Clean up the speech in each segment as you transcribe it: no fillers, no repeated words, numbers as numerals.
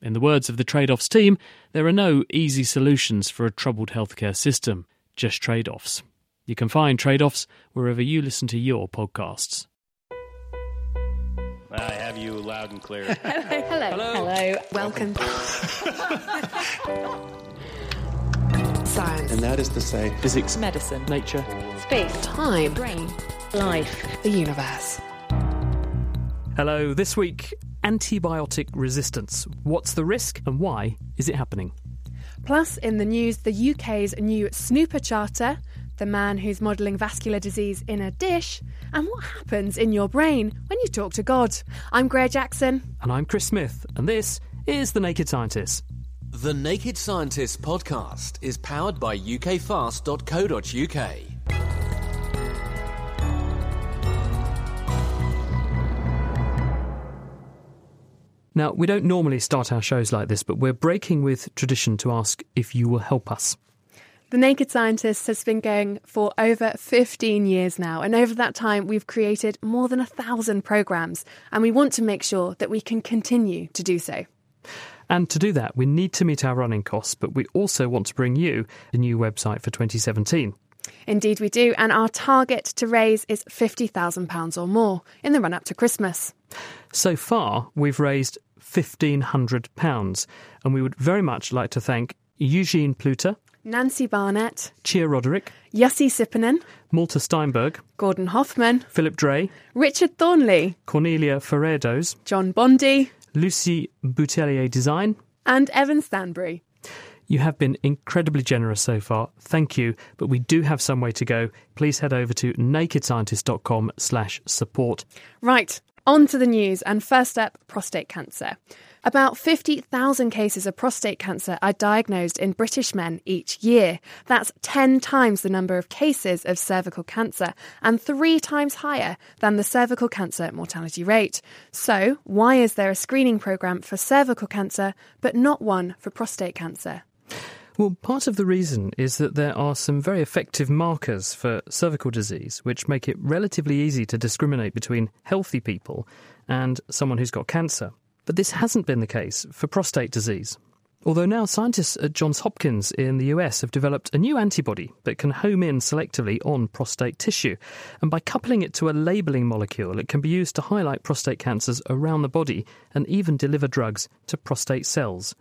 In the words of the Tradeoffs team, there are no easy solutions for a troubled healthcare system, just trade-offs. You can find Tradeoffs wherever you listen to your podcasts. I have you loud and clear. Hello. Hello. Hello. Welcome. Science. And that is to say, physics, medicine, nature, space, time, brain, life, the universe. Hello. This week, antibiotic resistance. What's the risk and why is it happening? Plus, in the news, the UK's new snooper charter, the man who's modelling vascular disease in a dish, and what happens in your brain when you talk to God. I'm Greer Jackson. And I'm Chris Smith, and this is The Naked Scientists. The Naked Scientists podcast is powered by ukfast.co.uk. Now, we don't normally start our shows like this, but we're breaking with tradition to ask if you will help us. The Naked Scientists has been going for over 15 years now, and over that time we've created more than 1,000 programmes, and we want to make sure that we can continue to do so. And to do that, we need to meet our running costs, but we also want to bring you a new website for 2017. Indeed we do, and our target to raise is £50,000 or more in the run-up to Christmas. So far, we've raised £1,500, and we would very much like to thank Eugene Pluter, Nancy Barnett, Chia Roderick, Yussi Sippinen, Malta Steinberg, Gordon Hoffman, Philip Dre, Richard Thornley, Cornelia Ferredos, John Bondi, Lucy Boutelier Design and Evan Stanbury. You have been incredibly generous so far, thank you, but we do have some way to go. Please head over to nakedscientist.com/support. Right, on to the news, and first up, prostate cancer. About 50,000 cases of prostate cancer are diagnosed in British men each year. That's 10 times the number of cases of cervical cancer and 3 times higher than the cervical cancer mortality rate. So, why is there a screening programme for cervical cancer but not one for prostate cancer? Well, part of the reason is that there are some very effective markers for cervical disease which make it relatively easy to discriminate between healthy people and someone who's got cancer. But this hasn't been the case for prostate disease. Although now scientists at Johns Hopkins in the US have developed a new antibody that can home in selectively on prostate tissue. And by coupling it to a labelling molecule, it can be used to highlight prostate cancers around the body and even deliver drugs to prostate cells.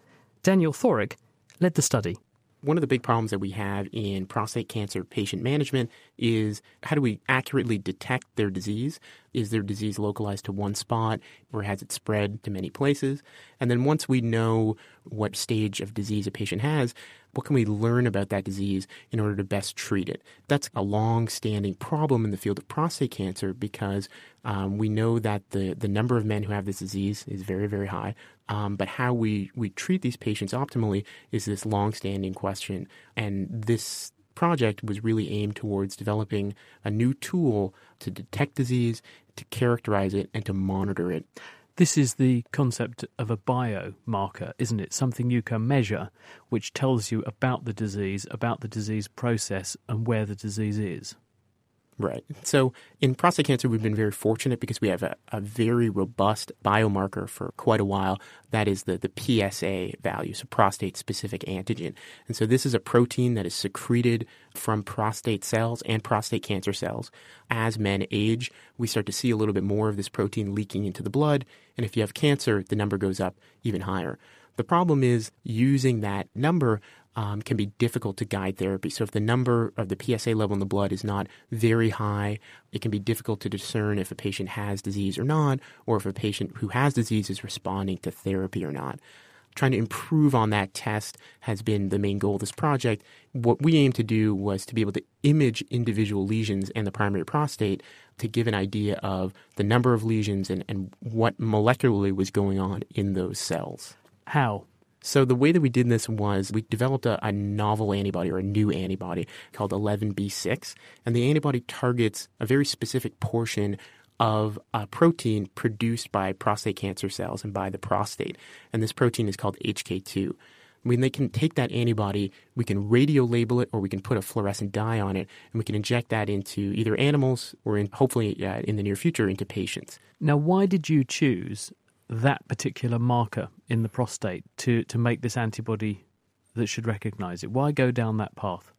Daniel Thorek led the study. One of the big problems that we have in prostate cancer patient management is how do we accurately detect their disease? Is their disease localized to one spot or has it spread to many places? And then once we know what stage of disease a patient has, what can we learn about that disease in order to best treat it? That's a long-standing problem in the field of prostate cancer because we know that the number of men who have this disease is very, very high. But how we treat these patients optimally is this long-standing question. And this project was really aimed towards developing a new tool to detect disease, to characterize it, and to monitor it. This is the concept of a biomarker, isn't it? Something you can measure which tells you about the disease process and where the disease is. Right. So in prostate cancer, we've been very fortunate because we have a very robust biomarker for quite a while. That is the PSA value, so prostate-specific antigen. And so this is a protein that is secreted from prostate cells and prostate cancer cells. As men age, we start to see a little bit more of this protein leaking into the blood. And if you have cancer, the number goes up even higher. The problem is using that number can be difficult to guide therapy. So if the number of the PSA level in the blood is not very high, it can be difficult to discern if a patient has disease or not, or if a patient who has disease is responding to therapy or not. Trying to improve on that test has been the main goal of this project. What we aimed to do was to be able to image individual lesions in the primary prostate to give an idea of the number of lesions and what molecularly was going on in those cells. How? So the way that we did this was we developed a novel antibody or a new antibody called 11B6, and the antibody targets a very specific portion of a protein produced by prostate cancer cells and by the prostate. And this protein is called HK2. When they can take that antibody, we can radiolabel it, or we can put a fluorescent dye on it, and we can inject that into either animals or hopefully in the near future into patients. Now, why did you choose that particular marker in the prostate to make this antibody that should recognize it? Why go down that path?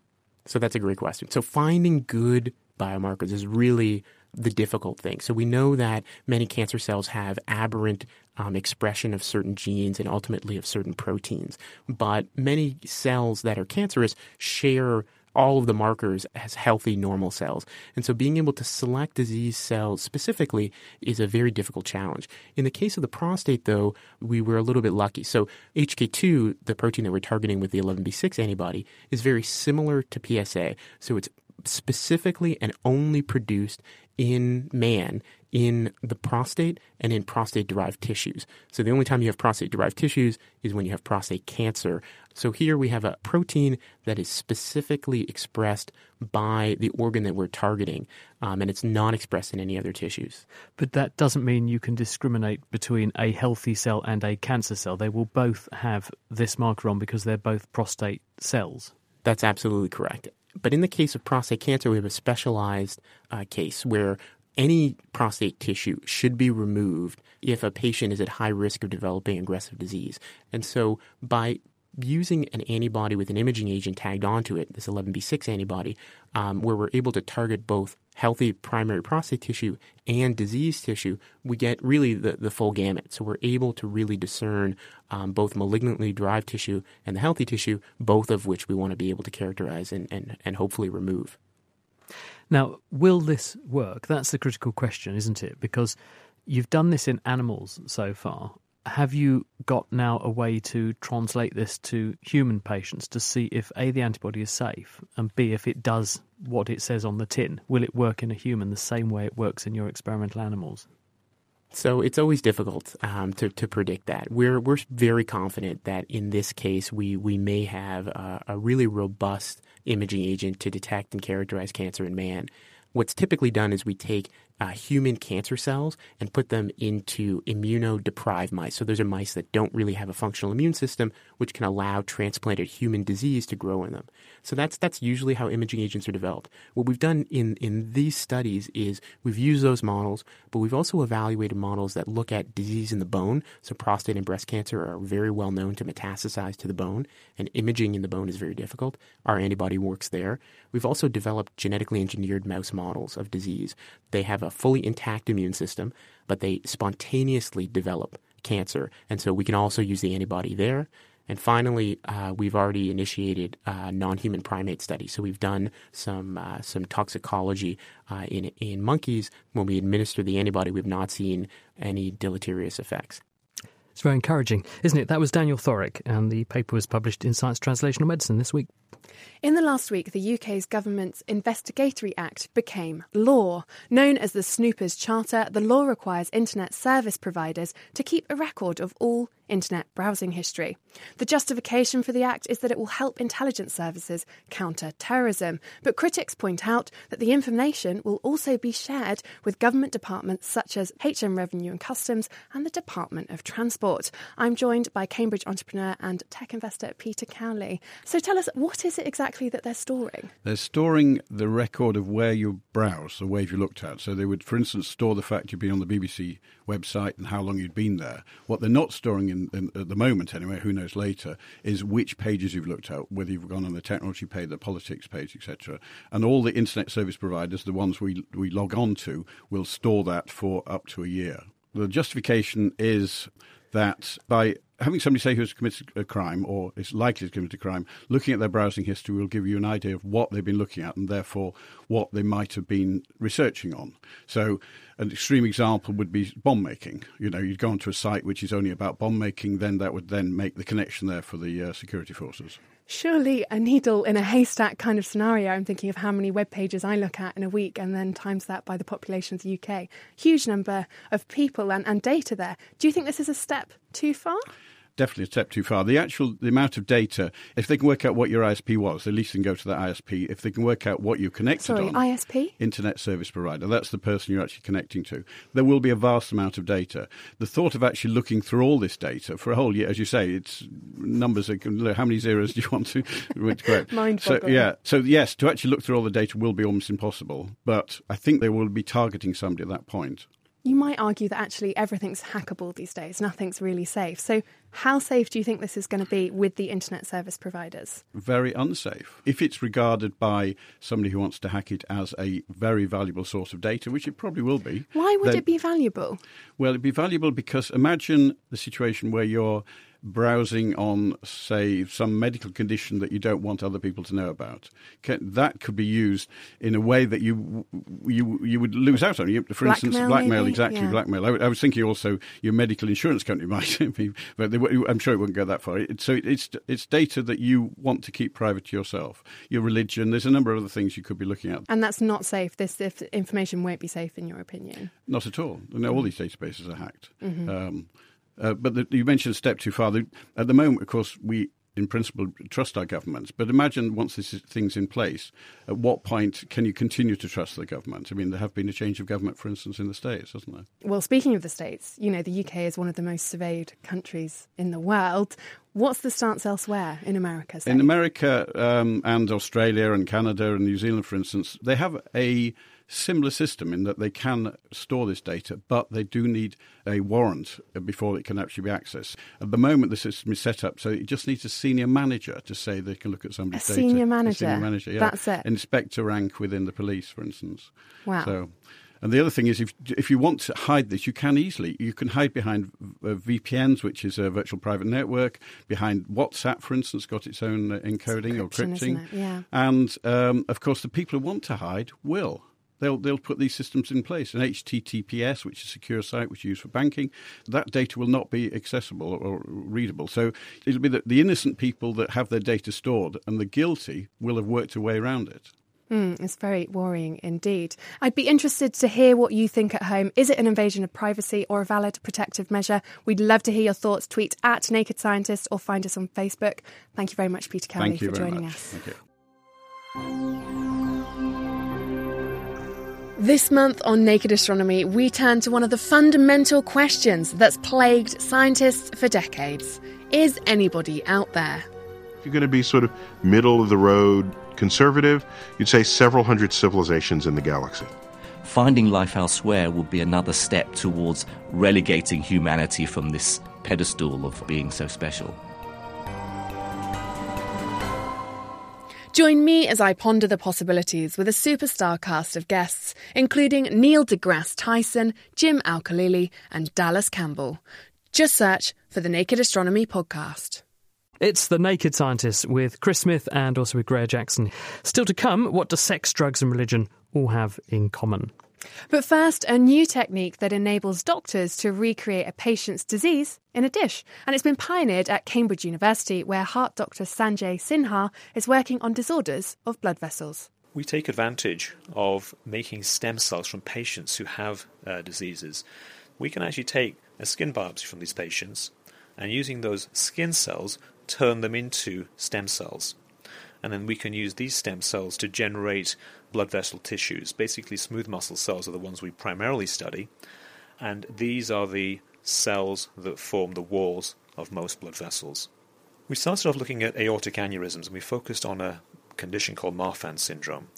So that's a great question. So finding good biomarkers is really the difficult thing. So we know that many cancer cells have aberrant expression of certain genes and ultimately of certain proteins. But many cells that are cancerous share all of the markers as healthy, normal cells. And so being able to select disease cells specifically is a very difficult challenge. In the case of the prostate, though, we were a little bit lucky. So HK2, the protein that we're targeting with the 11B6 antibody, is very similar to PSA. So it's specifically and only produced in man in the prostate and in prostate-derived tissues. So the only time you have prostate-derived tissues is when you have prostate cancer. So here we have a protein that is specifically expressed by the organ that we're targeting, and it's not expressed in any other tissues. But that doesn't mean you can discriminate between a healthy cell and a cancer cell. They will both have this marker on because they're both prostate cells. That's absolutely correct. But in the case of prostate cancer, we have a specialized case where any prostate tissue should be removed if a patient is at high risk of developing aggressive disease. And so by using an antibody with an imaging agent tagged onto it, this 11B6 antibody, where we're able to target both healthy primary prostate tissue and diseased tissue, we get really the full gamut. So we're able to really discern both malignantly derived tissue and the healthy tissue, both of which we want to be able to characterize and hopefully remove. Now, will this work? That's the critical question, isn't it? Because you've done this in animals so far. Have you got now a way to translate this to human patients to see if A, the antibody is safe, and B, if it does what it says on the tin? Will it work in a human the same way it works in your experimental animals? So it's always difficult to predict that. We're very confident that in this case we may have a really robust imaging agent to detect and characterize cancer in man. What's typically done is we take human cancer cells and put them into immunodeprived mice. So those are mice that don't really have a functional immune system, which can allow transplanted human disease to grow in them. So that's usually how imaging agents are developed. What we've done in these studies is we've used those models, but we've also evaluated models that look at disease in the bone. So prostate and breast cancer are very well known to metastasize to the bone, and imaging in the bone is very difficult. Our antibody works there. We've also developed genetically engineered mouse models of disease. They have a fully intact immune system, but they spontaneously develop cancer. And so we can also use the antibody there. And finally, we've already initiated a non-human primate study. So we've done some toxicology in monkeys. When we administer the antibody, we've not seen any deleterious effects. It's very encouraging, isn't it? That was Daniel Thorek, and the paper was published in Science Translational Medicine this week. In the last week, the UK's government's Investigatory Act became law. Known as the Snoopers Charter, the law requires internet service providers to keep a record of all internet browsing history. The justification for the act is that it will help intelligence services counter terrorism. But critics point out that the information will also be shared with government departments such as HM Revenue and Customs and the Department of Transport. I'm joined by Cambridge entrepreneur and tech investor Peter Cowley. So tell us, what is it exactly that they're storing? They're storing the record of where you browse, the wave you looked at. So they would, for instance, store the fact you'd been on the BBC website and how long you'd been there. What they're not storing at the moment anyway, who knows later, is which pages you've looked at, whether you've gone on the technology page, the politics page, etc. And all the internet service providers, the ones we log on to, will store that for up to a year. The justification is that by having somebody say who's committed a crime or is likely to commit a crime, looking at their browsing history will give you an idea of what they've been looking at and therefore what they might have been researching on. So an extreme example would be bomb making. You know, you'd go onto a site which is only about bomb making, then that would then make the connection there for the security forces. Surely a needle in a haystack kind of scenario. I'm thinking of how many web pages I look at in a week and then times that by the population of the UK. Huge number of people and data there. Do you think this is a step too far? Definitely a step too far. The amount of data, if they can work out what your ISP was, at least they can go to that ISP. If they can work out what you connected on. Sorry, ISP? Internet service provider. That's the person you're actually connecting to. There will be a vast amount of data. The thought of actually looking through all this data for a whole year, as you say, it's numbers. How many zeros do you want to quote? Mind-boggling. So, yes, to actually look through all the data will be almost impossible. But I think they will be targeting somebody at that point. You might argue that actually everything's hackable these days. Nothing's really safe. So how safe do you think this is going to be with the internet service providers? Very unsafe. If it's regarded by somebody who wants to hack it as a very valuable source of data, which it probably will be. Why would it be valuable? Well, it'd be valuable because imagine the situation where you're browsing on, say, some medical condition that you don't want other people to know about. That could be used in a way that you would lose out on. For instance, blackmail, maybe? Exactly, yeah. Blackmail. I was thinking also your medical insurance company might be, but I'm sure it wouldn't go that far. So it's data that you want to keep private to yourself. Your religion, there's a number of other things you could be looking at. And that's not safe. This information won't be safe, in your opinion? Not at all. No, all these databases are hacked. Mm-hmm. But you mentioned a step too far. At the moment, of course, we in principle trust our governments. But imagine once this thing's in place, at what point can you continue to trust the government? I mean, there have been a change of government, for instance, in the States, hasn't there? Well, speaking of the States, you know, the UK is one of the most surveyed countries in the world. What's the stance elsewhere in America? In America and Australia and Canada and New Zealand, for instance, they have a similar system in that they can store this data, but they do need a warrant before it can actually be accessed. At the moment, the system is set up, so it just needs a senior manager to say they can look at somebody's data. A senior manager, yeah. That's it. Inspector rank within the police, for instance. Wow. And the other thing is, if you want to hide this, you can easily. You can hide behind VPNs, which is a virtual private network, behind WhatsApp, for instance, got its own encoding or crypting. Isn't it? Yeah. And, of course, the people who want to hide will. They'll put these systems in place. An HTTPS, which is a secure site, which is used for banking, that data will not be accessible or readable. So it'll be the innocent people that have their data stored, and the guilty will have worked a way around it. It's very worrying indeed. I'd be interested to hear what you think at home. Is it an invasion of privacy or a valid protective measure? We'd love to hear your thoughts. Tweet at Naked Scientist or find us on Facebook. Thank you very much, Peter Cowley, for joining us. Thank you. This month on Naked Astronomy, we turn to one of the fundamental questions that's plagued scientists for decades. Is anybody out there? If you're going to be sort of middle-of-the-road conservative, you'd say several hundred civilizations in the galaxy. Finding life elsewhere would be another step towards relegating humanity from this pedestal of being so special. Join me as I ponder the possibilities with a superstar cast of guests, including Neil deGrasse Tyson, Jim Al-Khalili and Dallas Campbell. Just search for the Naked Astronomy podcast. It's The Naked Scientists with Chris Smith and also with Greer Jackson. Still to come, what do sex, drugs and religion all have in common? But first, a new technique that enables doctors to recreate a patient's disease in a dish. And it's been pioneered at Cambridge University, where heart doctor Sanjay Sinha is working on disorders of blood vessels. We take advantage of making stem cells from patients who have diseases. We can actually take a skin biopsy from these patients and, using those skin cells, turn them into stem cells. And then we can use these stem cells to generate blood vessel tissues. Basically, smooth muscle cells are the ones we primarily study, and these are the cells that form the walls of most blood vessels. We started off looking at aortic aneurysms, and we focused on a condition called Marfan syndrome.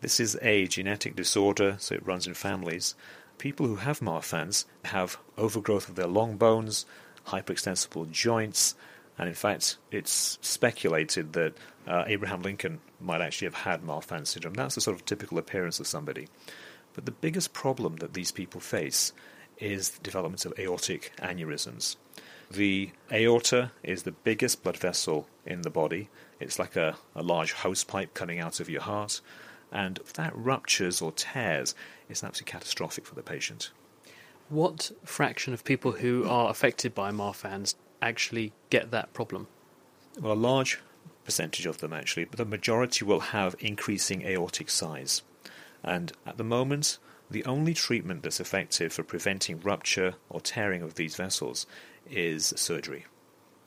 This is a genetic disorder, so it runs in families. People who have Marfan's have overgrowth of their long bones, hyperextensible joints, and in fact, it's speculated that Abraham Lincoln might actually have had Marfan syndrome. That's the sort of typical appearance of somebody. But the biggest problem that these people face is the development of aortic aneurysms. The aorta is the biggest blood vessel in the body. It's like a large hose pipe coming out of your heart. And if that ruptures or tears, it's absolutely catastrophic for the patient. What fraction of people who are affected by Marfan's actually get that problem? Well, a large percentage of them actually, but the majority will have increasing aortic size. And at the moment, the only treatment that's effective for preventing rupture or tearing of these vessels is surgery.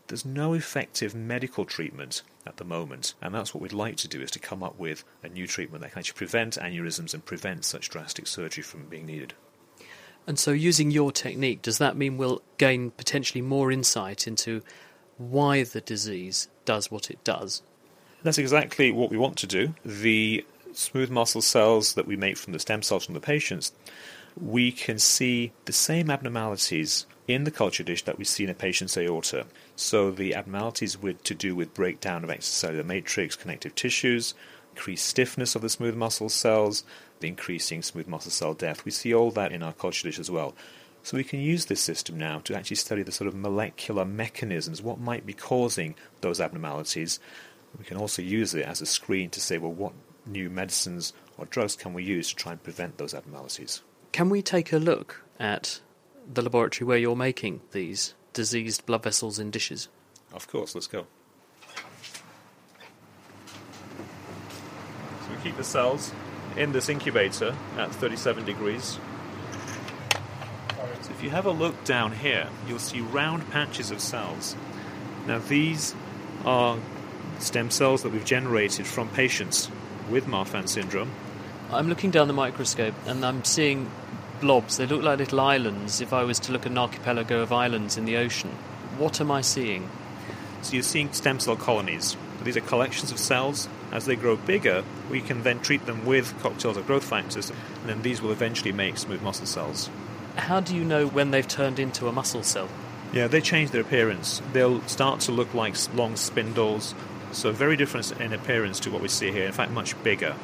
There's no effective medical treatment at the moment, and that's what we'd like to do, is to come up with a new treatment that can actually prevent aneurysms and prevent such drastic surgery from being needed. And so using your technique, does that mean we'll gain potentially more insight into why the disease does what it does? That's exactly what we want to do. The smooth muscle cells that we make from the stem cells from the patients, we can see the same abnormalities in the culture dish that we see in a patient's aorta. So the abnormalities were to do with breakdown of extracellular matrix, connective tissues, increased stiffness of the smooth muscle cells, the increasing smooth muscle cell death. We see all that in our culture dish as well. So we can use this system now to actually study the sort of molecular mechanisms, what might be causing those abnormalities. We can also use it as a screen to say, well, what new medicines or drugs can we use to try and prevent those abnormalities? Can we take a look at the laboratory where you're making these diseased blood vessels in dishes? Of course, let's go. So we keep the cells in this incubator at 37 degrees. So if you have a look down here, you'll see round patches of cells. Now these are stem cells that we've generated from patients with Marfan syndrome. I'm looking down the microscope and I'm seeing blobs. They look like little islands. If I was to look at an archipelago of islands in the ocean, what am I seeing? So you're seeing stem cell colonies. So these are collections of cells. As they grow bigger, we can then treat them with cocktails of growth factors, and then these will eventually make smooth muscle cells. How do you know when they've turned into a muscle cell? Yeah, they change their appearance. They'll start to look like long spindles, so very different in appearance to what we see here, in fact much bigger.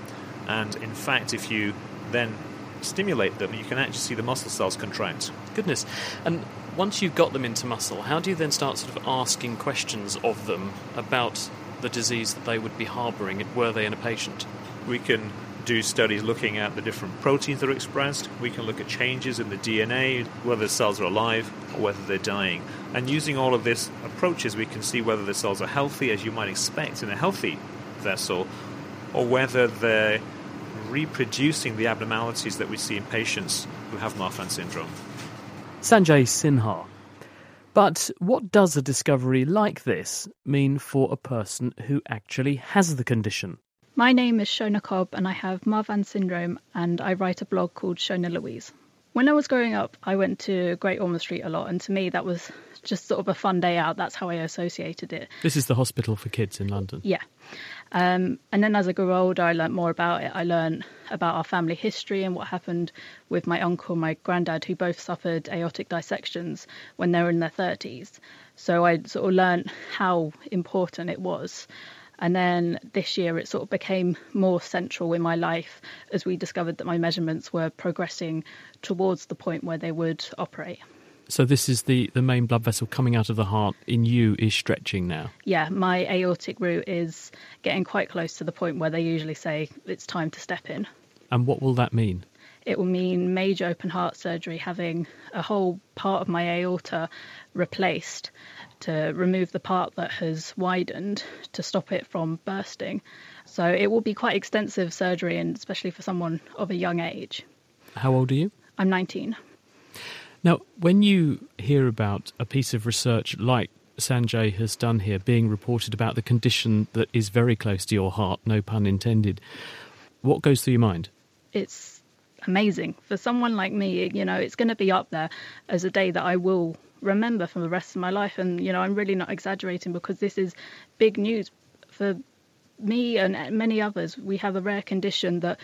And in fact, if you then stimulate them, you can actually see the muscle cells contract. Goodness. And once you've got them into muscle, how do you then start sort of asking questions of them about the disease that they would be harbouring, were they in a patient? We can do studies looking at the different proteins that are expressed. We can look at changes in the DNA, whether the cells are alive or whether they're dying. And using all of these approaches, we can see whether the cells are healthy, as you might expect in a healthy vessel, or whether they're reproducing the abnormalities that we see in patients who have Marfan syndrome. Sanjay Sinha. But what does a discovery like this mean for a person who actually has the condition? My name is Shona Cobb and I have Marfan syndrome, and I write a blog called Shona Louise. When I was growing up, I went to Great Ormond Street a lot, and to me that was just sort of a fun day out. That's how I associated it. This is the hospital for kids in London. Yeah. And then as I grew older, I learnt more about it. I learnt about our family history and what happened with my uncle and my granddad, who both suffered aortic dissections when they were in their 30s. So I sort of learnt how important it was. And then this year it sort of became more central in my life as we discovered that my measurements were progressing towards the point where they would operate. So this is the main blood vessel coming out of the heart in you is stretching now? Yeah, my aortic root is getting quite close to the point where they usually say it's time to step in. And what will that mean? It will mean major open heart surgery, having a whole part of my aorta replaced to remove the part that has widened to stop it from bursting. So it will be quite extensive surgery, and especially for someone of a young age. How old are you? I'm 19. Now, when you hear about a piece of research like Sanjay has done here being reported about the condition that is very close to your heart, no pun intended, what goes through your mind? It's amazing. For someone like me, you know, it's going to be up there as a day that I will remember for the rest of my life. And, you know, I'm really not exaggerating, because this is big news for me and many others. We have a rare condition that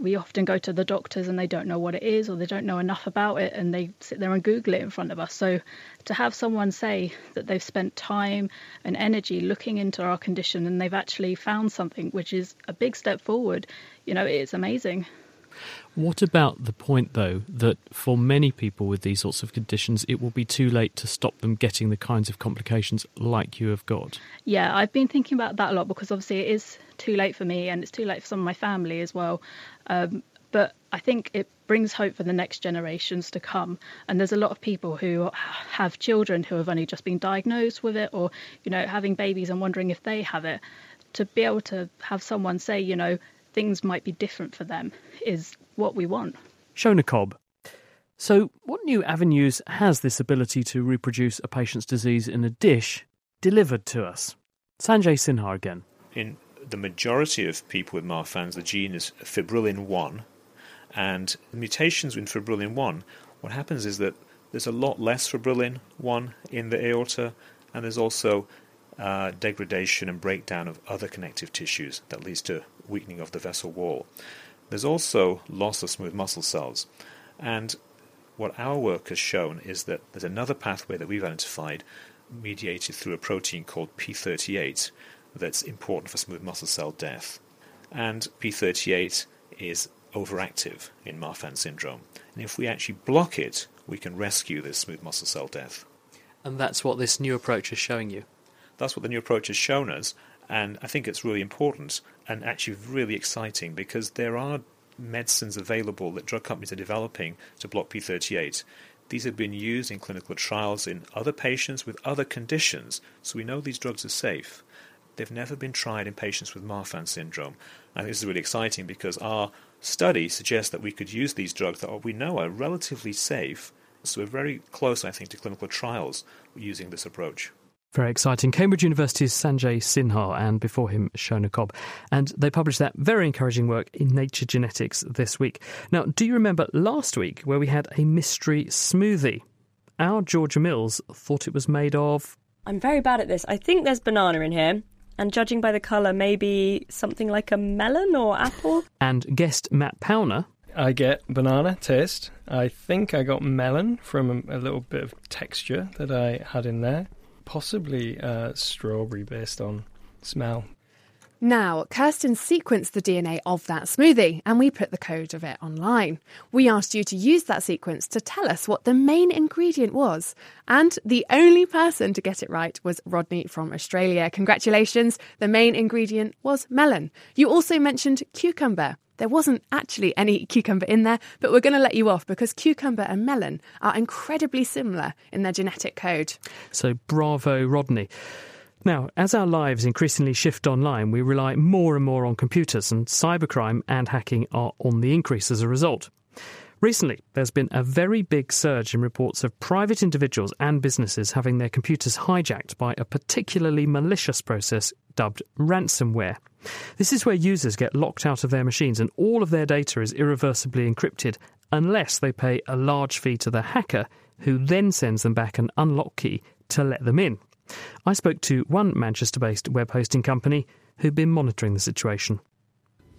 we often go to the doctors and they don't know what it is, or they don't know enough about it, and they sit there and Google it in front of us. So to have someone say that they've spent time and energy looking into our condition and they've actually found something, which is a big step forward, you know, it's amazing. What about the point, though, that for many people with these sorts of conditions, it will be too late to stop them getting the kinds of complications like you have got? Yeah, I've been thinking about that a lot, because obviously it is too late for me, and it's too late for some of my family as well. But I think it brings hope for the next generations to come. And there's a lot of people who have children who have only just been diagnosed with it, or, you know, having babies and wondering if they have it. To be able to have someone say, you know, things might be different for them is what we want. Shona Cobb. So what new avenues has this ability to reproduce a patient's disease in a dish delivered to us? Sanjay Sinha again. In the majority of people with Marfan's, the gene is fibrillin 1, and mutations in fibrillin 1, what happens is that there's a lot less fibrillin 1 in the aorta, and there's also degradation and breakdown of other connective tissues that leads to weakening of the vessel wall. There's also loss of smooth muscle cells. And what our work has shown is that there's another pathway that we've identified mediated through a protein called P38 that's important for smooth muscle cell death. And P38 is overactive in Marfan syndrome. And if we actually block it, we can rescue this smooth muscle cell death. And that's what this new approach is showing you? That's what the new approach has shown us, and I think it's really important and actually really exciting, because there are medicines available that drug companies are developing to block P38. These have been used in clinical trials in other patients with other conditions, so we know these drugs are safe. They've never been tried in patients with Marfan syndrome. I think this is really exciting, because our study suggests that we could use these drugs that we know are relatively safe, so we're very close, I think, to clinical trials using this approach. Very exciting. Cambridge University's Sanjay Sinha, and before him, Shona Cobb. And they published that very encouraging work in Nature Genetics this week. Now, do you remember last week where we had a mystery smoothie? Our Georgia Mills thought it was made of... I'm very bad at this. I think there's banana in here. And judging by the colour, maybe something like a melon or apple. And guest Matt Powner... I get banana taste. I think I got melon from a little bit of texture that I had in there. Possibly strawberry based on smell. Now, Kirsten sequenced the DNA of that smoothie, and we put the code of it online. We asked you to use that sequence to tell us what the main ingredient was. And the only person to get it right was Rodney from Australia. Congratulations, the main ingredient was melon. You also mentioned cucumber. There wasn't actually any cucumber in there, but we're going to let you off because cucumber and melon are incredibly similar in their genetic code. So bravo, Rodney. Now, as our lives increasingly shift online, we rely more and more on computers, and cybercrime and hacking are on the increase as a result. Recently, there's been a very big surge in reports of private individuals and businesses having their computers hijacked by a particularly malicious process dubbed ransomware. This is where users get locked out of their machines and all of their data is irreversibly encrypted unless they pay a large fee to the hacker, who then sends them back an unlock key to let them in. I spoke to one Manchester-based web hosting company who'd been monitoring the situation.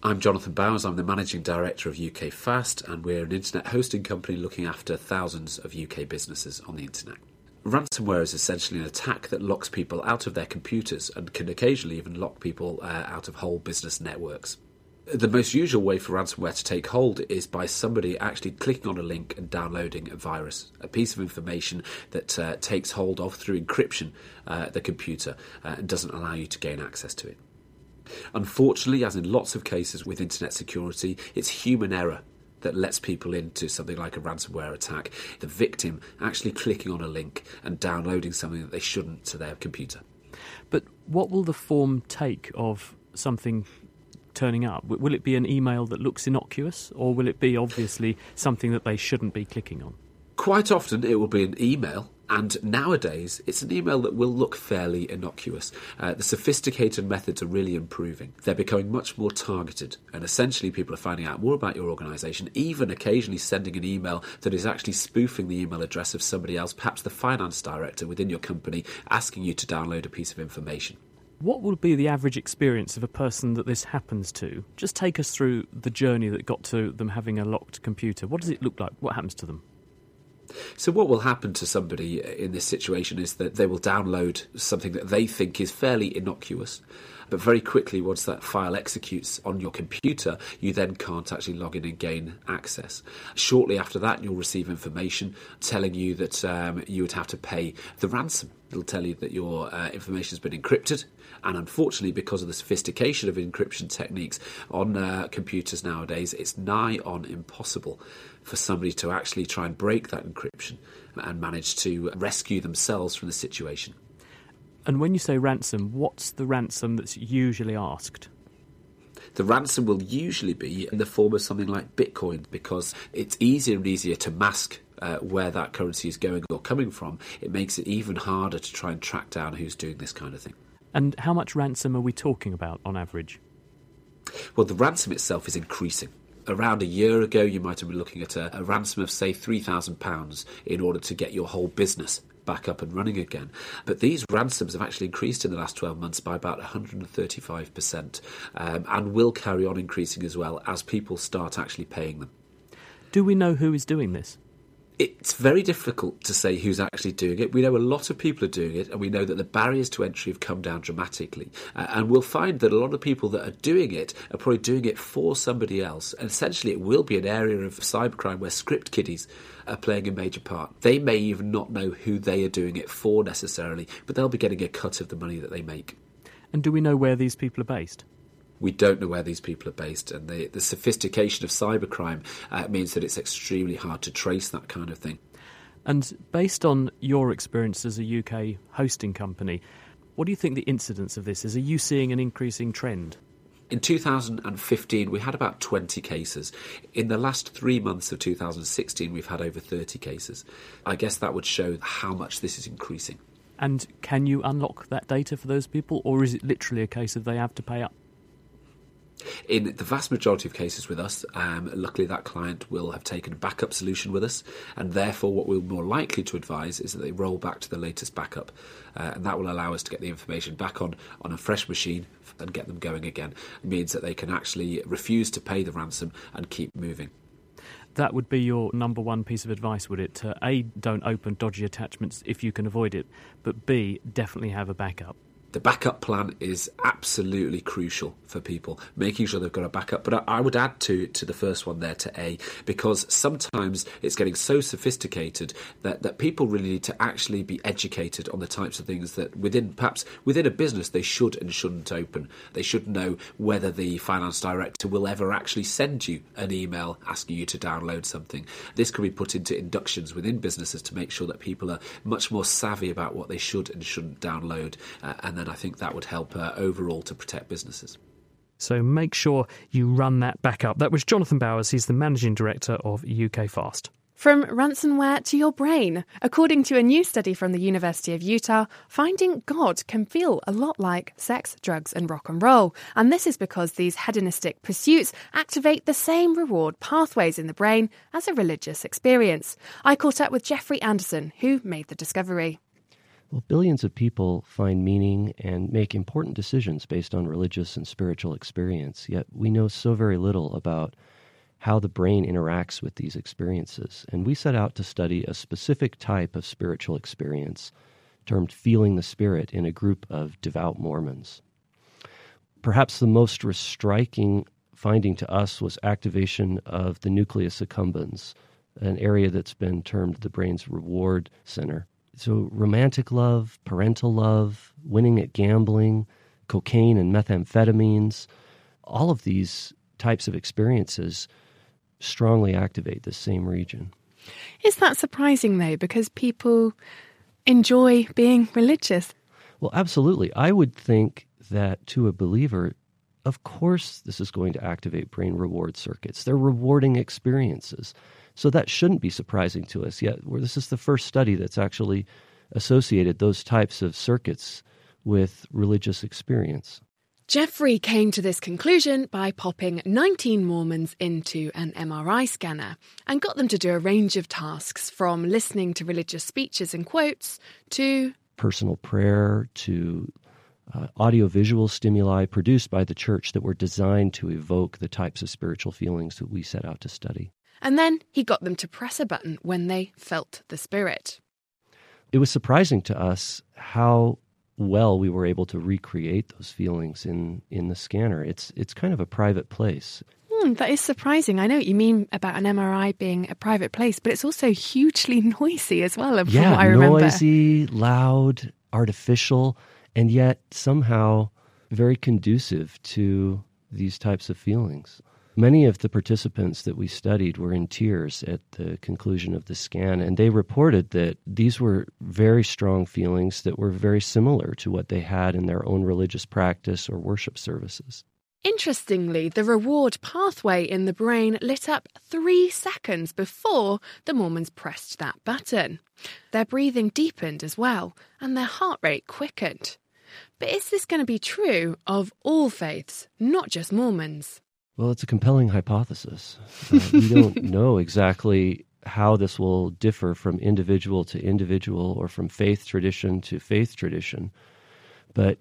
I'm Jonathan Bowers, I'm the Managing Director of ukfast, and we're an internet hosting company looking after thousands of UK businesses on the internet. Ransomware is essentially an attack that locks people out of their computers and can occasionally even lock people out of whole business networks. The most usual way for ransomware to take hold is by somebody actually clicking on a link and downloading a virus, a piece of information that takes hold of through encryption the computer and doesn't allow you to gain access to it. Unfortunately, as in lots of cases with internet security, it's human error that lets people into something like a ransomware attack, the victim actually clicking on a link and downloading something that they shouldn't to their computer. But what will the form take of something turning up? Will it be an email that looks innocuous, or will it be obviously something that they shouldn't be clicking on? Quite often it will be an email, and nowadays it's an email that will look fairly innocuous. The sophisticated methods are really improving. They're becoming much more targeted, and essentially people are finding out more about your organisation, even occasionally sending an email that is actually spoofing the email address of somebody else, perhaps the finance director within your company, asking you to download a piece of information. What will be the average experience of a person that this happens to? Just take us through the journey that got to them having a locked computer. What does it look like? What happens to them? So what will happen to somebody in this situation is that they will download something that they think is fairly innocuous. But very quickly, once that file executes on your computer, you then can't actually log in and gain access. Shortly after that, you'll receive information telling you that you would have to pay the ransom. It'll tell you that your information has been encrypted. And unfortunately, because of the sophistication of encryption techniques on computers nowadays, it's nigh on impossible for somebody to actually try and break that encryption and manage to rescue themselves from the situation. And when you say ransom, what's the ransom that's usually asked? The ransom will usually be in the form of something like Bitcoin, because it's easier and easier to mask where that currency is going or coming from. It makes it even harder to try and track down who's doing this kind of thing. And how much ransom are we talking about on average? Well, the ransom itself is increasing. Around a year ago, you might have been looking at a ransom of, say, £3,000 in order to get your whole business back up and running again. But these ransoms have actually increased in the last 12 months by about 135%, and will carry on increasing as well as people start actually paying them. Do we know who is doing this? It's very difficult to say who's actually doing it. We know a lot of people are doing it, and we know that the barriers to entry have come down dramatically. And we'll find that a lot of people that are doing it are probably doing it for somebody else. And essentially, it will be an area of cybercrime where script kiddies are playing a major part. They may even not know who they are doing it for necessarily, but they'll be getting a cut of the money that they make. And do we know where these people are based? We don't know where these people are based, and the sophistication of cybercrime means that it's extremely hard to trace that kind of thing. And based on your experience as a UK hosting company, what do you think the incidence of this is? Are you seeing an increasing trend? In 2015, we had about 20 cases. In the last 3 months of 2016, we've had over 30 cases. I guess that would show how much this is increasing. And can you unlock that data for those people, or is it literally a case of they have to pay up? In the vast majority of cases with us, luckily that client will have taken a backup solution with us, and therefore what we're more likely to advise is that they roll back to the latest backup, and that will allow us to get the information back on a fresh machine and get them going again. It means that they can actually refuse to pay the ransom and keep moving. That would be your number one piece of advice, would it? A, don't open dodgy attachments if you can avoid it, but B, definitely have a backup. The backup plan is absolutely crucial for people, making sure they've got a backup. But I would add to the first one there, to A, because sometimes it's getting so sophisticated that people really need to actually be educated on the types of things that within a business they should and shouldn't open. They should know whether the finance director will ever actually send you an email asking you to download something. This can be put into inductions within businesses to make sure that people are much more savvy about what they should and shouldn't download, and I think that would help overall to protect businesses. So make sure you run that back up. That was Jonathan Bowers. He's the Managing Director of UKfast. From ransomware to your brain. According to a new study from the University of Utah, finding God can feel a lot like sex, drugs and rock and roll. And this is because these hedonistic pursuits activate the same reward pathways in the brain as a religious experience. I caught up with Jeffrey Anderson, who made the discovery. Well, billions of people find meaning and make important decisions based on religious and spiritual experience, yet we know so very little about how the brain interacts with these experiences. And we set out to study a specific type of spiritual experience termed feeling the spirit in a group of devout Mormons. Perhaps the most striking finding to us was activation of the nucleus accumbens, an area that's been termed the brain's reward center. So romantic love, parental love, winning at gambling, cocaine and methamphetamines, all of these types of experiences strongly activate this same region. Is that surprising, though, because people enjoy being religious? Well, absolutely. I would think that to a believer, of course this is going to activate brain reward circuits. They're rewarding experiences. So that shouldn't be surprising to us, yet this is the first study that's actually associated those types of circuits with religious experience. Jeffrey came to this conclusion by popping 19 Mormons into an MRI scanner and got them to do a range of tasks, from listening to religious speeches and quotes to personal prayer, to audiovisual stimuli produced by the church that were designed to evoke the types of spiritual feelings that we set out to study. And then he got them to press a button when they felt the spirit. It was surprising to us how well we were able to recreate those feelings in the scanner. It's kind of a private place. That is surprising. I know what you mean about an MRI being a private place, but it's also hugely noisy as well, from what I remember. Noisy, loud, artificial, and yet somehow very conducive to these types of feelings. Many of the participants that we studied were in tears at the conclusion of the scan, and they reported that these were very strong feelings that were very similar to what they had in their own religious practice or worship services. Interestingly, the reward pathway in the brain lit up 3 seconds before the Mormons pressed that button. Their breathing deepened as well, and their heart rate quickened. But is this going to be true of all faiths, not just Mormons? Well, it's a compelling hypothesis. We don't know exactly how this will differ from individual to individual or from faith tradition to faith tradition. But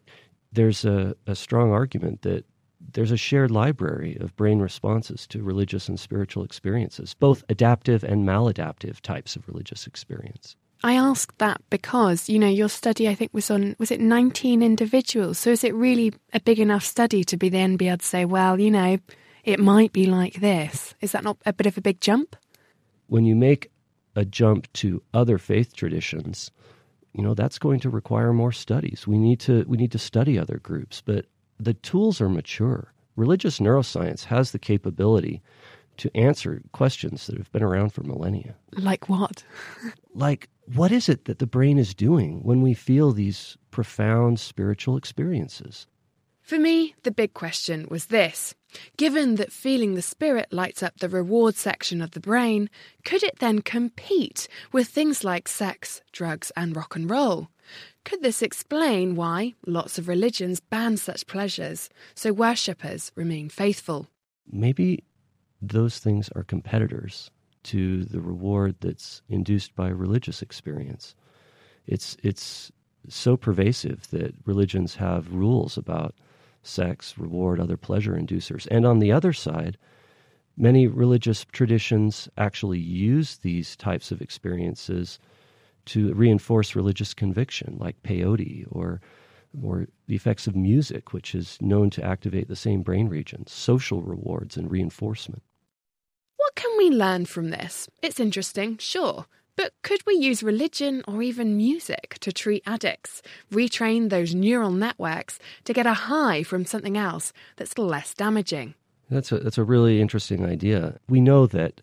there's a strong argument that there's a shared library of brain responses to religious and spiritual experiences, both adaptive and maladaptive types of religious experience. I asked that because, your study, I think, was it 19 individuals? So is it really a big enough study to be then be able to say, well, it might be like this? Is that not a bit of a big jump? When you make a jump to other faith traditions, that's going to require more studies. We need to study other groups, but the tools are mature. Religious neuroscience has the capability to answer questions that have been around for millennia. Like what? Like, what is it that the brain is doing when we feel these profound spiritual experiences? For me, the big question was this. Given that feeling the spirit lights up the reward section of the brain, could it then compete with things like sex, drugs, and rock and roll? Could this explain why lots of religions ban such pleasures, so worshippers remain faithful? Maybe those things are competitors to the reward that's induced by religious experience. It's so pervasive that religions have rules about sex, reward, other pleasure inducers. And on the other side, many religious traditions actually use these types of experiences to reinforce religious conviction, like peyote or the effects of music, which is known to activate the same brain regions, social rewards and reinforcement. What can we learn from this? It's interesting, sure, but could we use religion or even music to treat addicts, retrain those neural networks to get a high from something else that's less damaging? That's a really interesting idea. We know that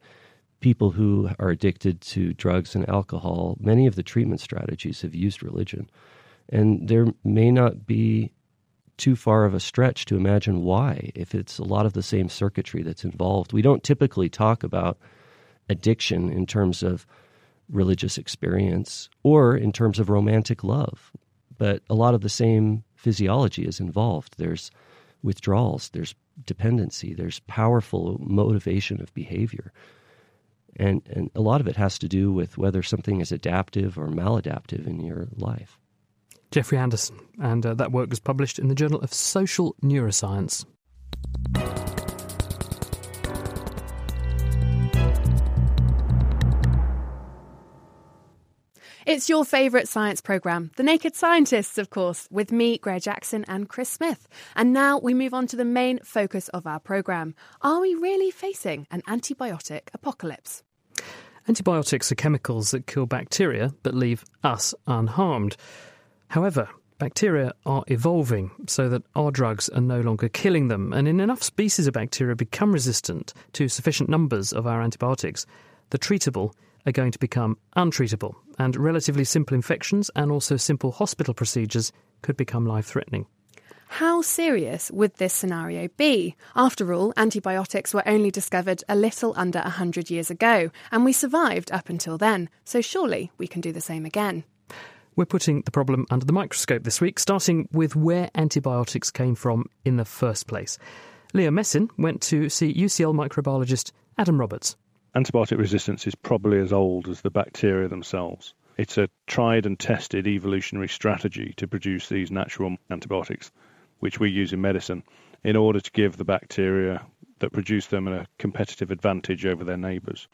people who are addicted to drugs and alcohol, many of the treatment strategies have used religion. And there may not be too far of a stretch to imagine why, if it's a lot of the same circuitry that's involved. We don't typically talk about addiction in terms of religious experience or in terms of romantic love, but a lot of the same physiology is involved. There's withdrawals, there's dependency, there's powerful motivation of behavior. And a lot of it has to do with whether something is adaptive or maladaptive in your life. Jeffrey Anderson, and that work was published in the Journal of Social Neuroscience. It's your favourite science programme, The Naked Scientists, of course, with me, Greer Jackson, and Chris Smith. And now we move on to the main focus of our programme. Are we really facing an antibiotic apocalypse? Antibiotics are chemicals that kill bacteria but leave us unharmed. However, bacteria are evolving so that our drugs are no longer killing them, and in enough species of bacteria become resistant to sufficient numbers of our antibiotics, the treatable are going to become untreatable, and relatively simple infections and also simple hospital procedures could become life-threatening. How serious would this scenario be? After all, antibiotics were only discovered a little under 100 years ago, and we survived up until then, so surely we can do the same again. We're putting the problem under the microscope this week, starting with where antibiotics came from in the first place. Leah Messin went to see UCL microbiologist Adam Roberts. Antibiotic resistance is probably as old as the bacteria themselves. It's a tried and tested evolutionary strategy to produce these natural antibiotics, which we use in medicine, in order to give the bacteria that produce them a competitive advantage over their neighbours.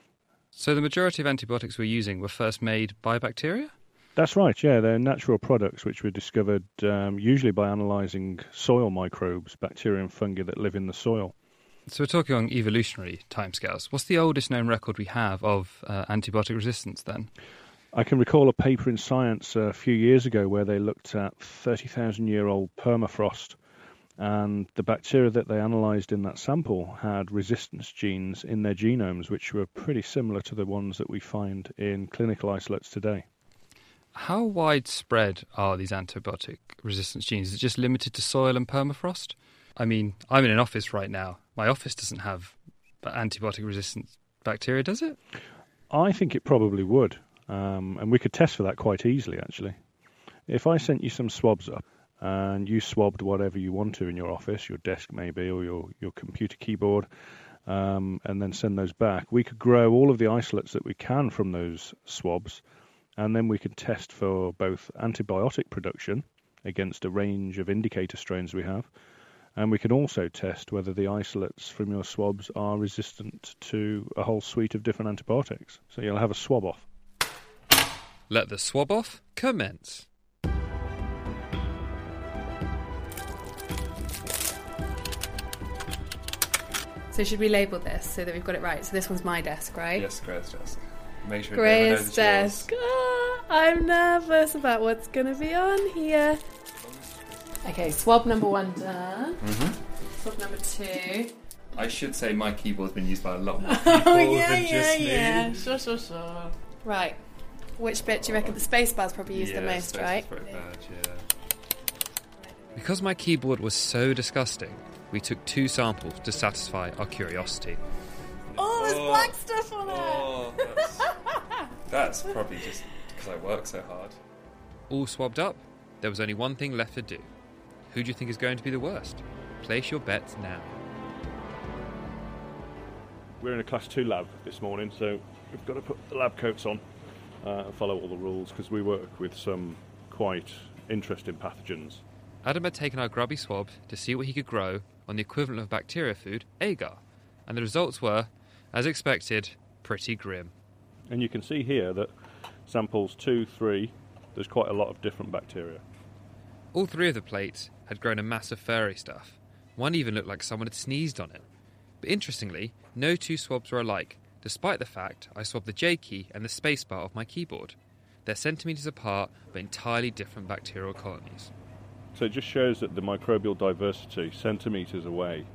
So the majority of antibiotics we're using were first made by bacteria? That's right, yeah. They're natural products which were discovered usually by analysing soil microbes, bacteria and fungi that live in the soil. So we're talking on evolutionary timescales. What's the oldest known record we have of antibiotic resistance then? I can recall a paper in Science a few years ago where they looked at 30,000-year-old permafrost, and the bacteria that they analysed in that sample had resistance genes in their genomes which were pretty similar to the ones that we find in clinical isolates today. How widespread are these antibiotic resistance genes? Is it just limited to soil and permafrost? I mean, I'm in an office right now. My office doesn't have antibiotic-resistant bacteria, does it? I think it probably would, and we could test for that quite easily, actually. If I sent you some swabs up and you swabbed whatever you want to in your office, your desk maybe, or your computer keyboard, and then send those back, we could grow all of the isolates that we can from those swabs, and then we could test for both antibiotic production against a range of indicator strains we have, and we can also test whether the isolates from your swabs are resistant to a whole suite of different antibiotics. So you'll have a swab off. Let the swab off commence. So should we label this so that we've got it right? So this one's my desk, right? Yes, Grace's desk. Make sure Grace's desk. Oh, I'm nervous about what's going to be on here. Okay, swab number one done. Mm-hmm. Swab number two. I should say my keyboard's been used by a lot more people than just me. Sure. Right. Which bit do you reckon? The spacebar's probably used the most, right? Bad. Because my keyboard was so disgusting, we took two samples to satisfy our curiosity. Oh, there's black stuff on it! That's probably just because I work so hard. All swabbed up, there was only one thing left to do. Who do you think is going to be the worst? Place your bets now. We're in a Class 2 lab this morning, so we've got to put the lab coats on and follow all the rules, because we work with some quite interesting pathogens. Adam had taken our grubby swab to see what he could grow on the equivalent of bacteria food, agar, and the results were, as expected, pretty grim. And you can see here that samples 2, 3, there's quite a lot of different bacteria. All three of the plates had grown a mass of furry stuff. One even looked like someone had sneezed on it. But interestingly, no two swabs were alike, despite the fact I swabbed the J key and the spacebar of my keyboard. They're centimetres apart, but entirely different bacterial colonies. So it just shows that the microbial diversity centimetres away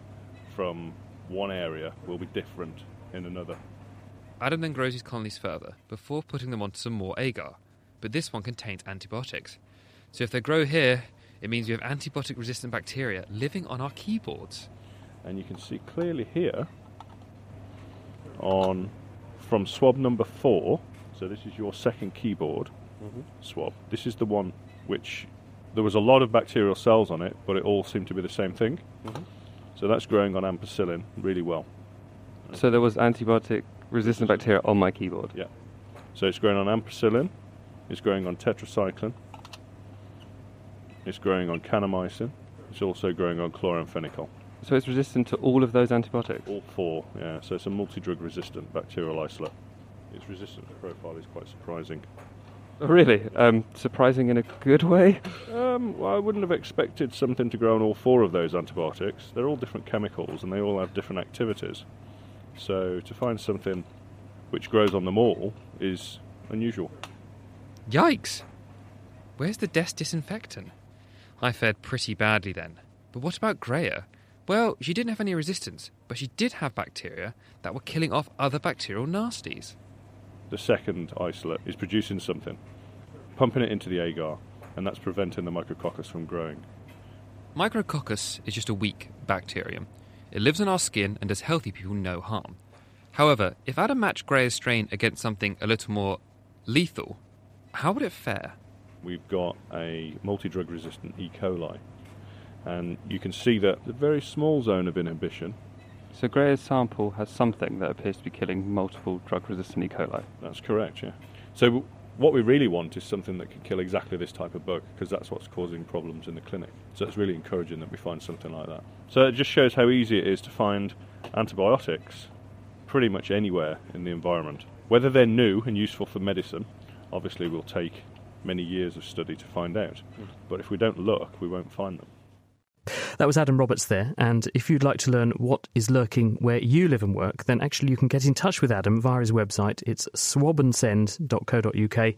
from one area will be different in another. Adam then grows his colonies further, before putting them onto some more agar. But this one contains antibiotics. So if they grow here, it means we have antibiotic-resistant bacteria living on our keyboards. And you can see clearly here, from swab number 4, so this is your second keyboard swab, this is the one which there was a lot of bacterial cells on it, but it all seemed to be the same thing. Mm-hmm. So that's growing on ampicillin really well. So there was antibiotic-resistant bacteria on my keyboard? Yeah. So it's growing on ampicillin, it's growing on tetracycline, it's growing on kanamycin. It's also growing on chloramphenicol. So it's resistant to all of those antibiotics? All 4, yeah. So it's a multi-drug-resistant bacterial isolate. Its resistance profile is quite surprising. Oh, really? Surprising in a good way? Well, I wouldn't have expected something to grow on all 4 of those antibiotics. They're all different chemicals and they all have different activities. So to find something which grows on them all is unusual. Yikes! Where's the desk disinfectant? I fared pretty badly then. But what about Greer? Well, she didn't have any resistance, but she did have bacteria that were killing off other bacterial nasties. The second isolate is producing something, pumping it into the agar, and that's preventing the micrococcus from growing. Micrococcus is just a weak bacterium. It lives on our skin and does healthy people no harm. However, if Adam matched Greer's strain against something a little more lethal, how would it fare? We've got a multi-drug-resistant E. coli. And you can see that it's a very small zone of inhibition. So Greer's sample has something that appears to be killing multiple drug-resistant E. coli. That's correct, yeah. So what we really want is something that can kill exactly this type of bug, because that's what's causing problems in the clinic. So it's really encouraging that we find something like that. So it just shows how easy it is to find antibiotics pretty much anywhere in the environment. Whether they're new and useful for medicine, obviously we'll take many years of study to find out. But if we don't look, we won't find them. That was Adam Roberts there, and if you'd like to learn what is lurking where you live and work, then actually you can get in touch with Adam via his website. It's swabandsend.co.uk,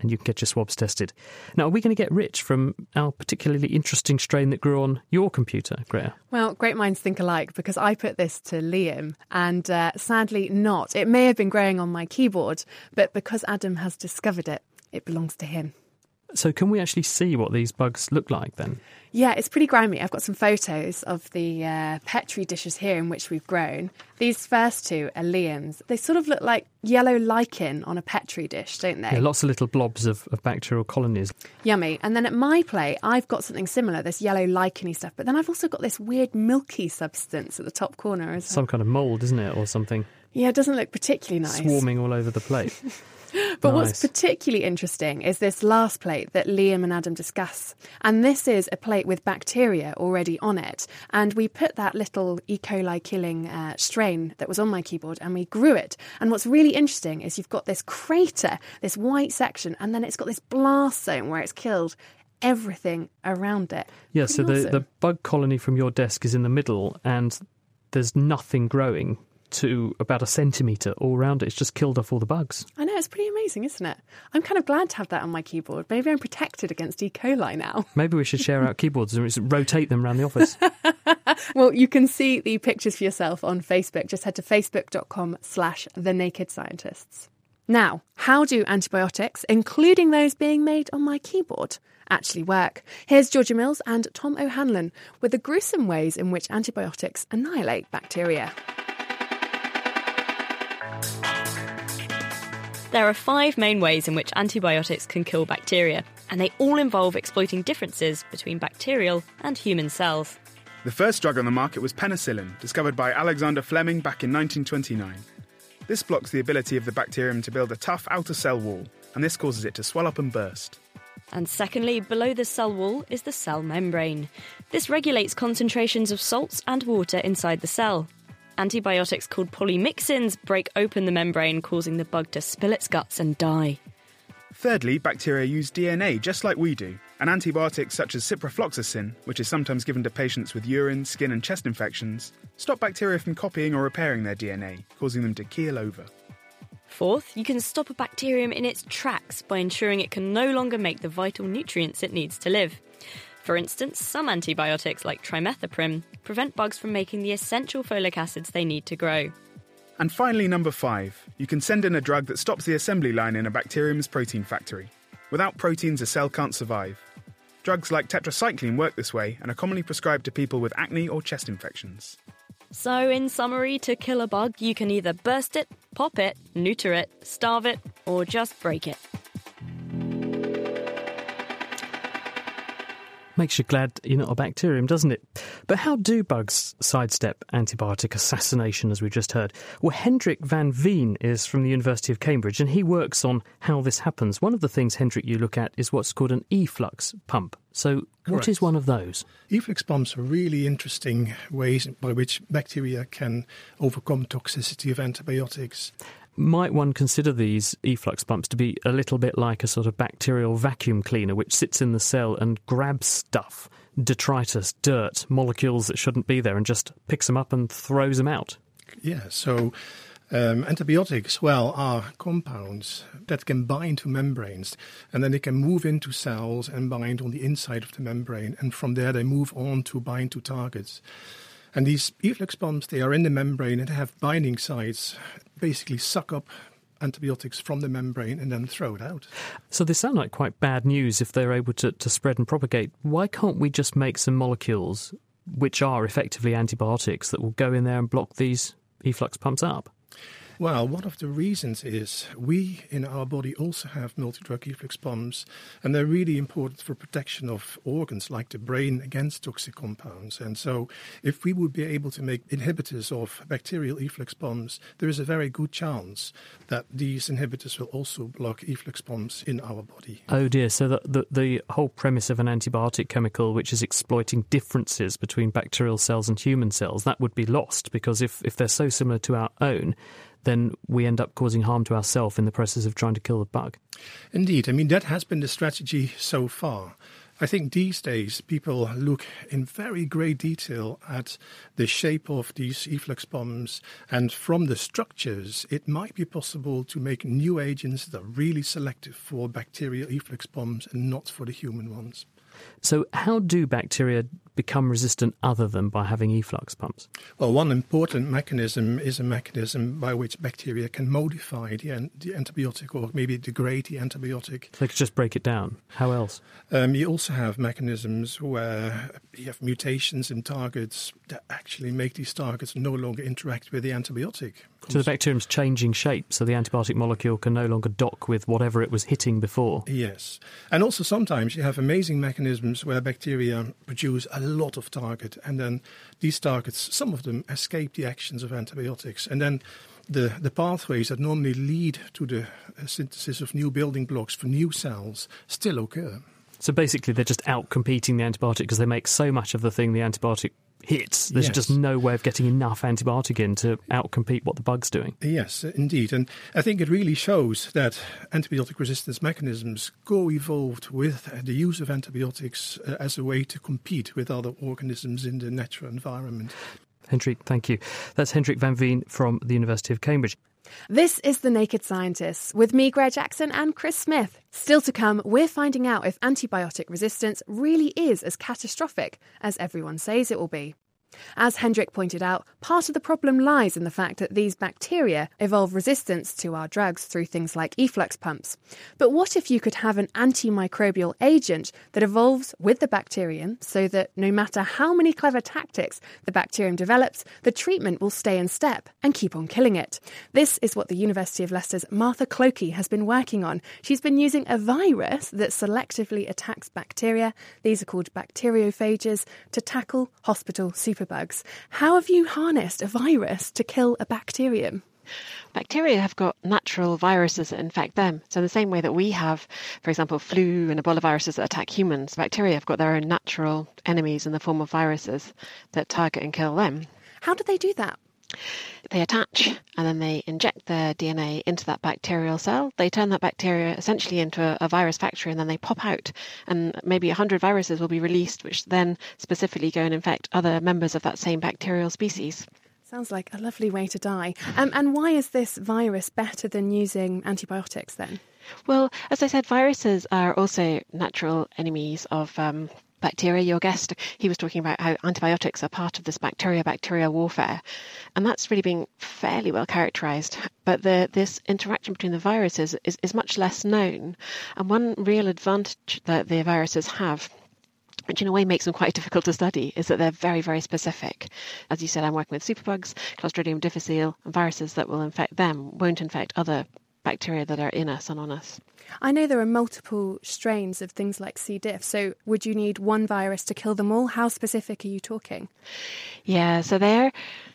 and you can get your swabs tested. Now, are we going to get rich from our particularly interesting strain that grew on your computer, Greer? Well, great minds think alike, because I put this to Liam, and sadly not. It may have been growing on my keyboard, but because Adam has discovered it, it belongs to him. So can we actually see what these bugs look like then? Yeah, it's pretty grimy. I've got some photos of the Petri dishes here in which we've grown. These first two are Liam's. They sort of look like yellow lichen on a Petri dish, don't they? Yeah, lots of little blobs of bacterial colonies. Yummy. And then at my plate, I've got something similar, this yellow licheny stuff. But then I've also got this weird milky substance at the top corner. As well. Some kind of mould, isn't it, or something? Yeah, it doesn't look particularly nice. Swarming all over the plate. But nice. What's particularly interesting is this last plate that Liam and Adam discuss. And this is a plate with bacteria already on it. And we put that little E. coli-killing strain that was on my keyboard and we grew it. And what's really interesting is you've got this crater, this white section, and then it's got this blast zone where it's killed everything around it. Yeah, pretty so awesome. The bug colony from your desk is in the middle and there's nothing growing to about a centimetre all round it. It's just killed off all the bugs. I know, it's pretty amazing, isn't it? I'm kind of glad to have that on my keyboard. Maybe I'm protected against E. coli now. Maybe we should share our keyboards and rotate them around the office. Well, you can see the pictures for yourself on Facebook. Just head to facebook.com/thenakedscientists. Now, how do antibiotics, including those being made on my keyboard, actually work? Here's Georgia Mills and Tom O'Hanlon with the gruesome ways in which antibiotics annihilate bacteria. There are 5 main ways in which antibiotics can kill bacteria, and they all involve exploiting differences between bacterial and human cells. The first drug on the market was penicillin, discovered by Alexander Fleming back in 1929. This blocks the ability of the bacterium to build a tough outer cell wall, and this causes it to swell up and burst. And secondly, below the cell wall is the cell membrane. This regulates concentrations of salts and water inside the cell. Antibiotics called polymyxins break open the membrane, causing the bug to spill its guts and die. Thirdly, bacteria use DNA just like we do, and antibiotics such as ciprofloxacin, which is sometimes given to patients with urine, skin and chest infections, stop bacteria from copying or repairing their DNA, causing them to keel over. Fourth, you can stop a bacterium in its tracks by ensuring it can no longer make the vital nutrients it needs to live. For instance, some antibiotics, like trimethoprim, prevent bugs from making the essential folic acids they need to grow. And finally, number 5, you can send in a drug that stops the assembly line in a bacterium's protein factory. Without proteins, a cell can't survive. Drugs like tetracycline work this way and are commonly prescribed to people with acne or chest infections. So, in summary, to kill a bug, you can either burst it, pop it, neuter it, starve it, or just break it. Makes you glad you're not a bacterium, doesn't it? But how do bugs sidestep antibiotic assassination, as we just heard? Well, Hendrik van Veen is from the University of Cambridge, and he works on how this happens. One of the things, Hendrik, you look at is what's called an efflux pump. So what is one of those? Efflux pumps are really interesting ways by which bacteria can overcome toxicity of antibiotics. Might one consider these efflux pumps to be a little bit like a sort of bacterial vacuum cleaner which sits in the cell and grabs stuff, detritus, dirt, molecules that shouldn't be there, and just picks them up and throws them out? Yeah, so antibiotics, are compounds that can bind to membranes, and then they can move into cells and bind on the inside of the membrane, and from there they move on to bind to targets. And these efflux pumps, they are in the membrane and they have binding sites, basically suck up antibiotics from the membrane and then throw it out. So they sound like quite bad news if they're able to spread and propagate. Why can't we just make some molecules which are effectively antibiotics that will go in there and block these efflux pumps up? Well, one of the reasons is we in our body also have multi-drug efflux pumps, and they're really important for protection of organs like the brain against toxic compounds. And so if we would be able to make inhibitors of bacterial efflux pumps, there is a very good chance that these inhibitors will also block efflux pumps in our body. Oh dear, so the whole premise of an antibiotic chemical which is exploiting differences between bacterial cells and human cells, that would be lost, because if they're so similar to our own, then we end up causing harm to ourselves in the process of trying to kill the bug. Indeed. I mean, that has been the strategy so far. I think these days people look in very great detail at the shape of these efflux bombs, and from the structures it might be possible to make new agents that are really selective for bacterial efflux bombs and not for the human ones. So how do bacteria become resistant other than by having efflux pumps? Well, one important mechanism is a mechanism by which bacteria can modify the antibiotic, or maybe degrade the antibiotic. They could just break it down. How else? You also have mechanisms where you have mutations in targets that actually make these targets no longer interact with the antibiotic. So the bacterium's changing shape, so the antibiotic molecule can no longer dock with whatever it was hitting before. Yes. And also sometimes you have amazing mechanisms where bacteria produce a lot of target, and then these targets, some of them escape the actions of antibiotics, and then the pathways that normally lead to the synthesis of new building blocks for new cells still occur. So basically they're just out-competing the antibiotic because they make so much of the thing the antibiotic hits. There's just no way of getting enough antibiotic in to outcompete what the bug's doing. Yes, indeed. And I think it really shows that antibiotic resistance mechanisms co-evolved with the use of antibiotics as a way to compete with other organisms in the natural environment. Hendrik, thank you. That's Hendrik van Veen from the University of Cambridge. This is The Naked Scientists, with me, Greer Jackson, and Chris Smith. Still to come, we're finding out if antibiotic resistance really is as catastrophic as everyone says it will be. As Hendrik pointed out, part of the problem lies in the fact that these bacteria evolve resistance to our drugs through things like efflux pumps. But what if you could have an antimicrobial agent that evolves with the bacterium so that no matter how many clever tactics the bacterium develops, the treatment will stay in step and keep on killing it? This is what the University of Leicester's Martha Clokie has been working on. She's been using a virus that selectively attacks bacteria, these are called bacteriophages, to tackle hospital superbugs. How have you harnessed a virus to kill a bacterium? Bacteria have got natural viruses that infect them. So in the same way that we have, for example, flu and Ebola viruses that attack humans, bacteria have got their own natural enemies in the form of viruses that target and kill them. How do they do that? They attach and then they inject their DNA into that bacterial cell. They turn that bacteria essentially into a virus factory, and then they pop out, and maybe 100 viruses will be released which then specifically go and infect other members of that same bacterial species. Sounds like a lovely way to die. And why is this virus better than using antibiotics then? Well, as I said, viruses are also natural enemies of bacteria. Your guest, he was talking about how antibiotics are part of this bacteria warfare, and that's really being fairly well characterised. But this interaction between the viruses is much less known, and one real advantage that the viruses have, which in a way makes them quite difficult to study, is that they're very, very specific. As you said, I'm working with superbugs, Clostridium difficile, and viruses that will infect them won't infect other bacteria that are in us and on us. I know there are multiple strains of things like C. diff, so would you need one virus to kill them all? How specific are you talking? Yeah, so they're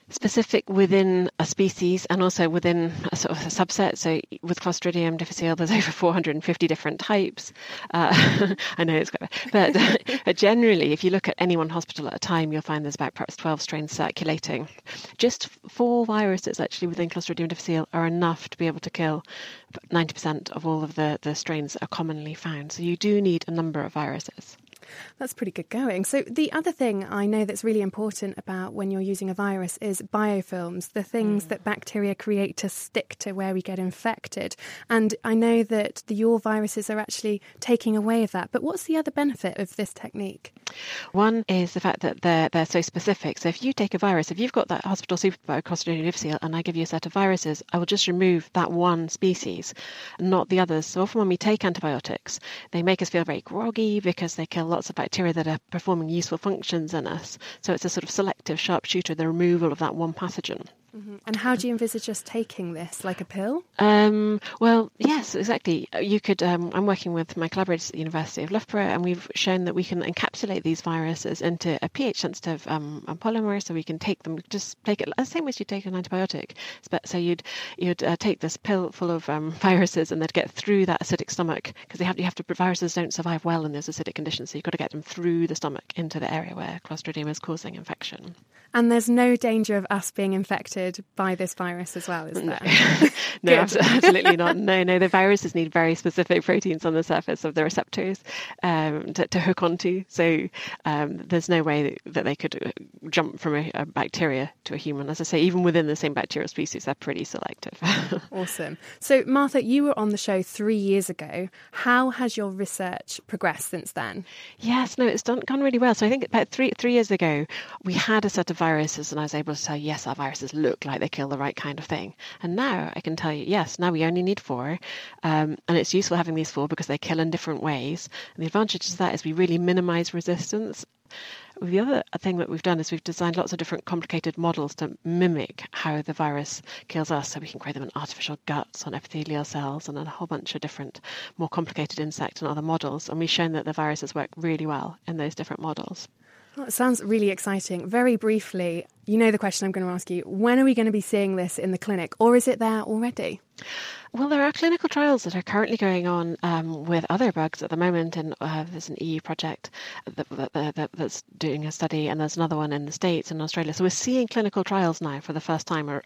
specific within a species and also within a sort of a subset. So with Clostridium difficile, there's over 450 different types. I know it's quite bad. But generally, if you look at any one hospital at a time, you'll find there's about perhaps 12 strains circulating. Just 4 viruses actually within Clostridium difficile are enough to be able to kill 90% of all of the strains that are commonly found. So you do need a number of viruses. That's pretty good going. So the other thing I know that's really important about when you're using a virus is biofilms, the things that bacteria create to stick to where we get infected. And I know that your viruses are actually taking away of that. But what's the other benefit of this technique? One is the fact that they're so specific. So if you take a virus, if you've got that hospital superbug, Clostridium difficile, and I give you a set of viruses, I will just remove that one species, not the others. So often when we take antibiotics, they make us feel very groggy because they kill lots of bacteria that are performing useful functions in us. So it's a sort of selective sharpshooter, the removal of that one pathogen. Mm-hmm. And how do you envisage us taking this, like a pill? Well, yes, exactly. You could. I'm working with my collaborators at the University of Loughborough, and we've shown that we can encapsulate these viruses into a pH-sensitive polymer, so we can take them, just take it the same way as you take an antibiotic. So you'd take this pill full of viruses, and they'd get through that acidic stomach, because viruses don't survive well in those acidic conditions, so you've got to get them through the stomach into the area where Clostridium is causing infection. And there's no danger of us being infected affected by this virus as well, is there? No, absolutely not. No, the viruses need very specific proteins on the surface of the receptors to hook onto. So there's no way that they could jump from a bacteria to a human. As I say, even within the same bacterial species, they're pretty selective. Awesome. So, Martha, you were on the show 3 years ago. How has your research progressed since then? Yes, no, it's gone really well. So I think about three years ago, we had a set of viruses and I was able to say, yes, our viruses look like they kill the right kind of thing. And now I can tell you, yes, now we only need four. And it's useful having these four because they kill in different ways. And the advantage to that is we really minimize resistance. The other thing that we've done is we've designed lots of different complicated models to mimic how the virus kills us. So we can grow them in artificial guts, on epithelial cells, and on a whole bunch of different more complicated insect and other models. And we've shown that the viruses work really well in those different models. Well, it sounds really exciting. Very briefly, you know the question I'm going to ask you. When are we going to be seeing this in the clinic, or is it there already? Well, there are clinical trials that are currently going on with other bugs at the moment, and there's an EU project that's doing a study, and there's another one in the States and Australia. So we're seeing clinical trials now for the first time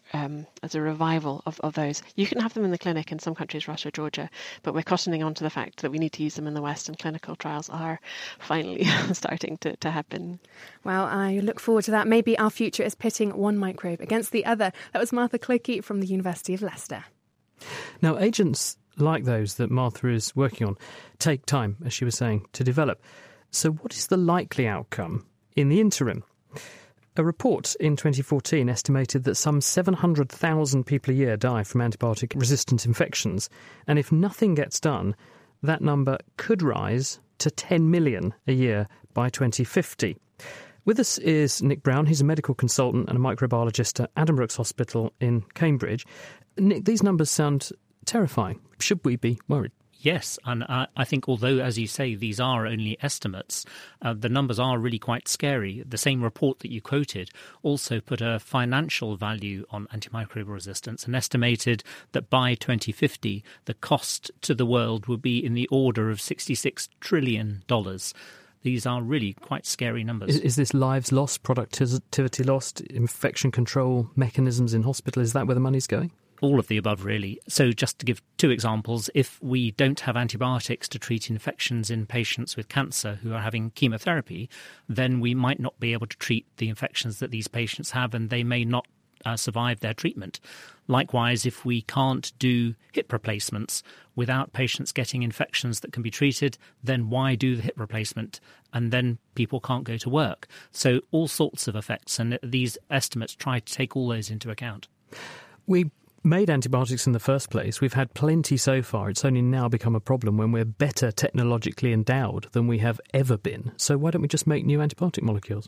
as a revival of those. You can have them in the clinic in some countries, Russia, Georgia, but we're cottoning on to the fact that we need to use them in the West, and clinical trials are finally starting to happen. Well, I look forward to that. Maybe our future is pitting one microbe against the other. That was Martha Clokie from the University of Leicester. Now, agents like those that Martha is working on take time, as she was saying, to develop. So what is the likely outcome in the interim? A report in 2014 estimated that some 700,000 people a year die from antibiotic-resistant infections. And if nothing gets done, that number could rise to 10 million a year by 2050. With us is Nick Brown. He's a medical consultant and a microbiologist at Addenbrooke's Hospital in Cambridge. Nick, these numbers sound terrifying. Should we be worried? Yes, and I think although, as you say, these are only estimates, the numbers are really quite scary. The same report that you quoted also put a financial value on antimicrobial resistance and estimated that by 2050, the cost to the world would be in the order of $66 trillion. These are really quite scary numbers. Is this lives lost, productivity lost, infection control mechanisms in hospital? Is that where the money's going? All of the above, really. So just to give two examples, if we don't have antibiotics to treat infections in patients with cancer who are having chemotherapy, then we might not be able to treat the infections that these patients have, and they may not survive their treatment. Likewise, if we can't do hip replacements without patients getting infections that can be treated, then why do the hip replacement? And then people can't go to work. So all sorts of effects, and these estimates try to take all those into account. We made antibiotics in the first place. We've had plenty so far. It's only now become a problem when we're better technologically endowed than we have ever been. So why don't we just make new antibiotic molecules?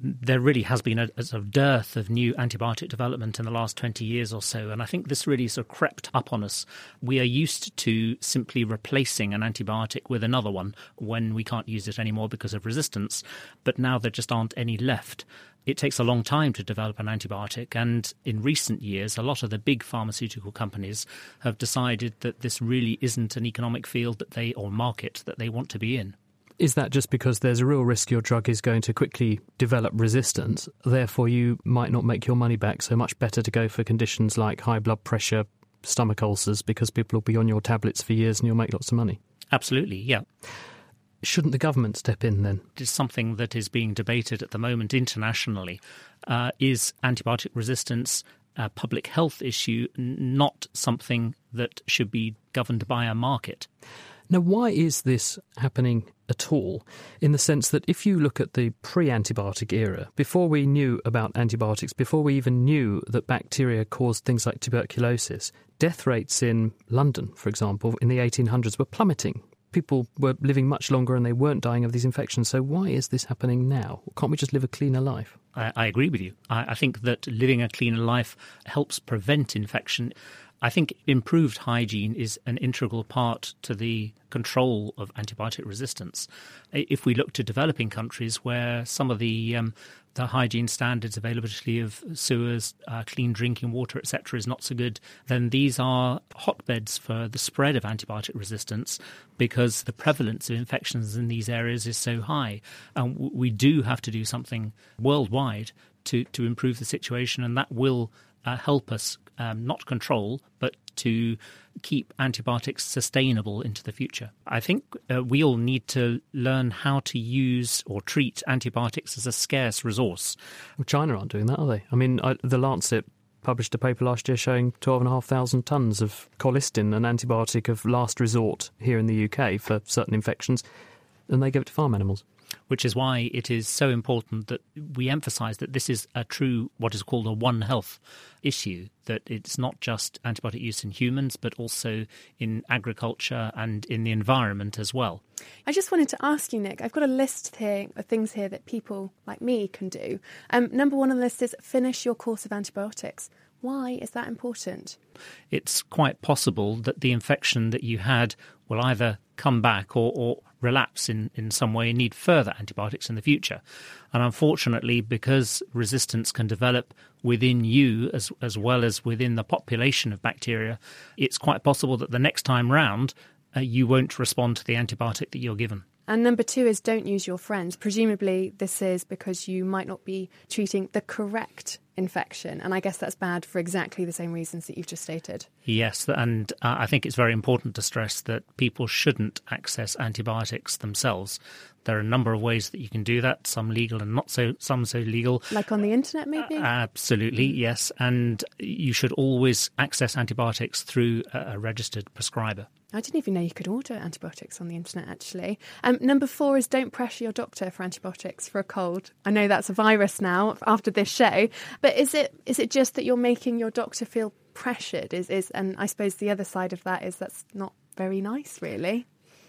There really has been a sort of dearth of new antibiotic development in the last 20 years or so, and I think this really sort of crept up on us. We are used to simply replacing an antibiotic with another one when we can't use it anymore because of resistance, but now there just aren't any left. It takes a long time to develop an antibiotic, and in recent years, a lot of the big pharmaceutical companies have decided that this really isn't an economic field that they, or market that they want to be in. Is that just because there's a real risk your drug is going to quickly develop resistance, therefore you might not make your money back, so much better to go for conditions like high blood pressure, stomach ulcers, because people will be on your tablets for years and you'll make lots of money? Absolutely, yeah. Shouldn't the government step in then? It is something that is being debated at the moment internationally. Is antibiotic resistance a public health issue, not something that should be governed by a market? Now, why is this happening at all? In the sense that if you look at the pre-antibiotic era, before we knew about antibiotics, before we even knew that bacteria caused things like tuberculosis, death rates in London, for example, in the 1800s were plummeting. People were living much longer and they weren't dying of these infections. So why is this happening now? Can't we just live a cleaner life? I agree with you. I think that living a cleaner life helps prevent infection. I think improved hygiene is an integral part to the control of antibiotic resistance. If we look to developing countries where some of the hygiene standards, availability of sewers, clean drinking water, etc. is not so good, then these are hotbeds for the spread of antibiotic resistance because the prevalence of infections in these areas is so high. And we do have to do something worldwide to improve the situation, and that will help us not control, but to keep antibiotics sustainable into the future. I think we all need to learn how to use or treat antibiotics as a scarce resource. Well, China aren't doing that, are they? I mean, The Lancet published a paper last year showing 12,500 tonnes of colistin, an antibiotic of last resort here in the UK for certain infections, and they give it to farm animals. Which is why it is so important that we emphasise that this is a true, what is called a One Health issue, that it's not just antibiotic use in humans, but also in agriculture and in the environment as well. I just wanted to ask you, Nick, I've got a list here of things here that people like me can do. Number one on the list is finish your course of antibiotics. Why is that important? It's quite possible that the infection that you had will either come back or relapse in some way and need further antibiotics in the future. And unfortunately, because resistance can develop within you as well as within the population of bacteria, it's quite possible that the next time round you won't respond to the antibiotic that you're given. And number two is don't use your friends. Presumably this is because you might not be treating the correct infection, and I guess that's bad for exactly the same reasons that you've just stated. Yes, and I think it's very important to stress that people shouldn't access antibiotics themselves. There are a number of ways that you can do that, some legal and not so, some so legal. Like on the internet, maybe? Absolutely, yes, and you should always access antibiotics through a registered prescriber. I didn't even know you could order antibiotics on the internet, actually. Number four is don't pressure your doctor for antibiotics for a cold. I know that's a virus now after this show, but is it just that you're making your doctor feel pressured? And I suppose the other side of that is that's not very nice, really.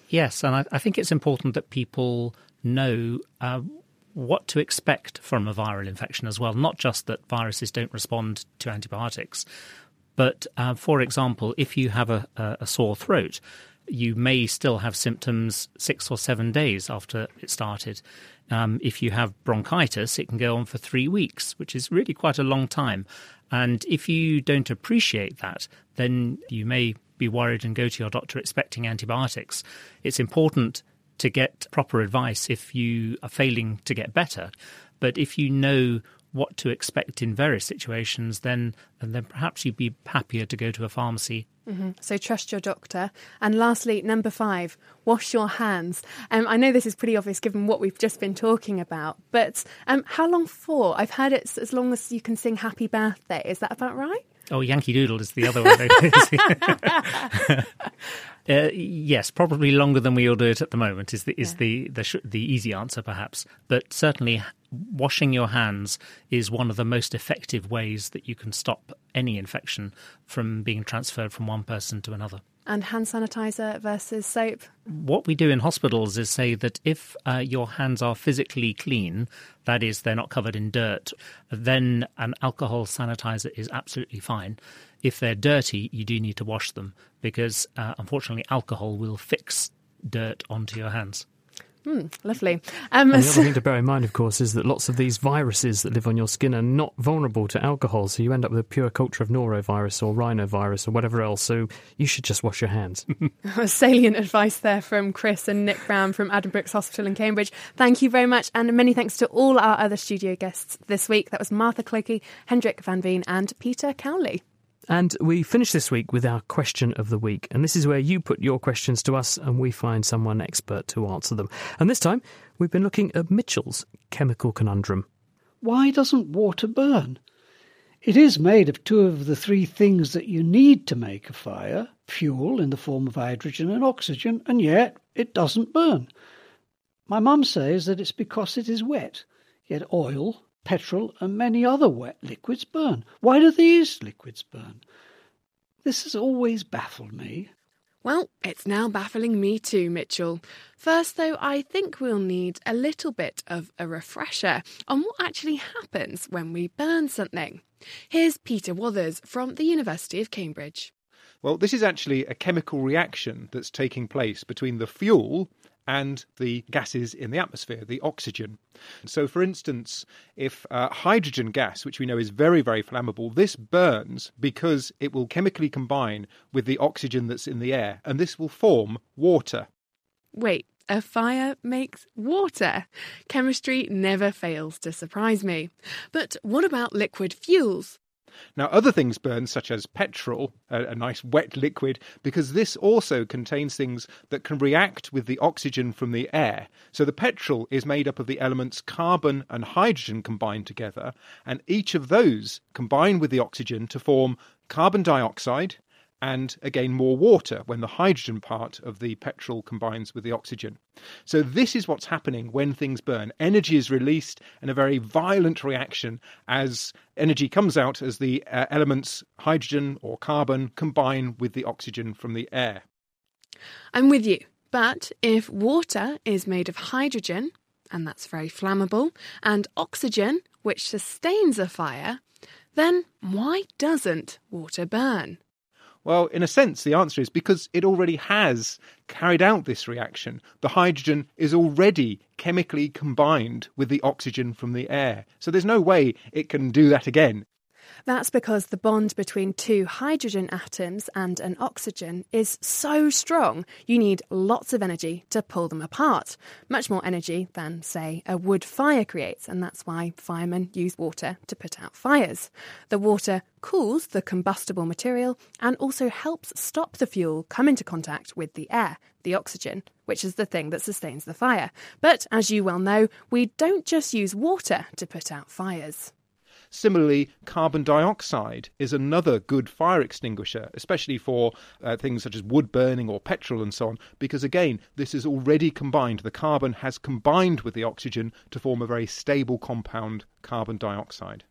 Yes, and I think it's important that people know what to expect from a viral infection as well, not just that viruses don't respond to antibiotics. But, for example, if you have a sore throat, you may still have symptoms 6 or 7 days after it started. If you have bronchitis, it can go on for 3 weeks, which is really quite a long time. And if you don't appreciate that, then you may be worried and go to your doctor expecting antibiotics. It's important to get proper advice if you are failing to get better. But if you know what to expect in various situations, then perhaps you'd be happier to go to a pharmacy. Mm-hmm. So trust your doctor. And lastly, number five, wash your hands. I know this is pretty obvious given what we've just been talking about, but how long for? I've heard it's as long as you can sing Happy Birthday. Is that about right? Oh, Yankee Doodle is the other one. Yes, probably longer than we all do it at the moment is the easy answer, perhaps. But certainly washing your hands is one of the most effective ways that you can stop any infection from being transferred from one person to another. And hand sanitizer versus soap? What we do in hospitals is say that if your hands are physically clean, that is, they're not covered in dirt, then an alcohol sanitizer is absolutely fine. If they're dirty, you do need to wash them because, unfortunately, alcohol will fix dirt onto your hands. Lovely. And the other thing to bear in mind, of course, is that lots of these viruses that live on your skin are not vulnerable to alcohol, so you end up with a pure culture of norovirus or rhinovirus or whatever else, so you should just wash your hands. Salient advice there from Chris and Nick Brown from Addenbrooke's Hospital in Cambridge. Thank you very much, and many thanks to all our other studio guests this week. That was Martha Clokie, Hendrik van Veen and Peter Cowley. And we finish this week with our question of the week. And this is where you put your questions to us and we find someone expert to answer them. And this time we've been looking at Mitchell's chemical conundrum. Why doesn't water burn? It is made of two of the three things that you need to make a fire, fuel in the form of hydrogen and oxygen, and yet it doesn't burn. My mum says that it's because it is wet, yet oil, petrol and many other wet liquids burn. Why do these liquids burn? This has always baffled me. Well, it's now baffling me too, Mitchell. First, though, I think we'll need a little bit of a refresher on what actually happens when we burn something. Here's Peter Wathers from the University of Cambridge. Well, this is actually a chemical reaction that's taking place between the fuel and the gases in the atmosphere, the oxygen. So, for instance, if hydrogen gas, which we know is very, very flammable, this burns because it will chemically combine with the oxygen that's in the air, and this will form water. Wait, a fire makes water? Chemistry never fails to surprise me. But what about liquid fuels? Now, other things burn, such as petrol, a nice wet liquid, because this also contains things that can react with the oxygen from the air. So the petrol is made up of the elements carbon and hydrogen combined together, and each of those combine with the oxygen to form carbon dioxide and, again, more water when the hydrogen part of the petrol combines with the oxygen. So this is what's happening when things burn. Energy is released in a very violent reaction as energy comes out as the elements hydrogen or carbon combine with the oxygen from the air. I'm with you, but if water is made of hydrogen, and that's very flammable, and oxygen, which sustains a fire, then why doesn't water burn? Well, in a sense, the answer is because it already has carried out this reaction. The hydrogen is already chemically combined with the oxygen from the air. So there's no way it can do that again. That's because the bond between two hydrogen atoms and an oxygen is so strong, you need lots of energy to pull them apart. Much more energy than, say, a wood fire creates, and that's why firemen use water to put out fires. The water cools the combustible material and also helps stop the fuel come into contact with the air, the oxygen, which is the thing that sustains the fire. But, as you well know, we don't just use water to put out fires. Similarly, carbon dioxide is another good fire extinguisher, especially for things such as wood burning or petrol and so on, because again, this is already combined. The carbon has combined with the oxygen to form a very stable compound, carbon dioxide.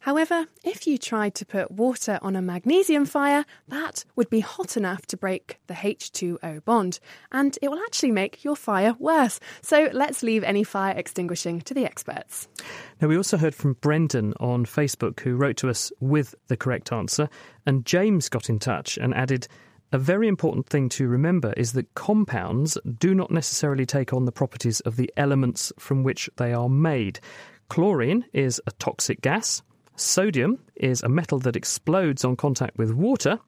However, if you tried to put water on a magnesium fire, that would be hot enough to break the H2O bond, and it will actually make your fire worse. So let's leave any fire extinguishing to the experts. Now, we also heard from Brendan on Facebook, who wrote to us with the correct answer, and James got in touch and added, a very important thing to remember is that compounds do not necessarily take on the properties of the elements from which they are made. Chlorine is a toxic gas. Sodium is a metal that explodes on contact with water,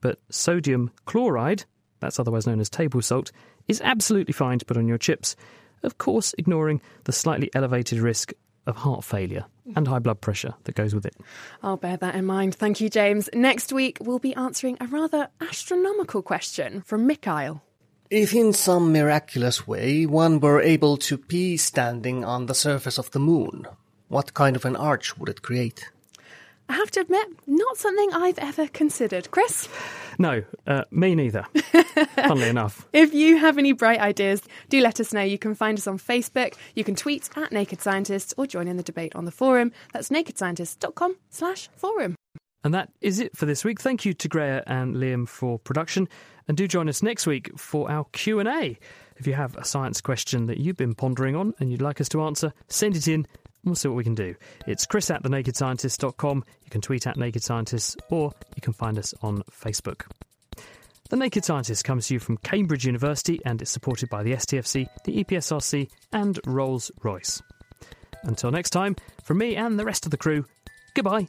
but sodium chloride, that's otherwise known as table salt, is absolutely fine to put on your chips, of course ignoring the slightly elevated risk of heart failure and high blood pressure that goes with it. I'll bear that in mind. Thank you, James. Next week, we'll be answering a rather astronomical question from Mikhail. If in some miraculous way one were able to pee standing on the surface of the moon, what kind of an arch would it create? I have to admit, not something I've ever considered. Chris? No, me neither, funnily enough. If you have any bright ideas, do let us know. You can find us on Facebook, you can tweet at Naked Scientists or join in the debate on the forum. That's nakedscientists.com/forum. And that is it for this week. Thank you to Greer and Liam for production. And do join us next week for our Q&A. If you have a science question that you've been pondering on and you'd like us to answer, send it in. We'll see what we can do. It's chris@thenakedscientists.com. You can tweet at Naked Scientists or you can find us on Facebook. The Naked Scientists comes to you from Cambridge University and it's supported by the STFC, the EPSRC and Rolls-Royce. Until next time, from me and the rest of the crew, goodbye.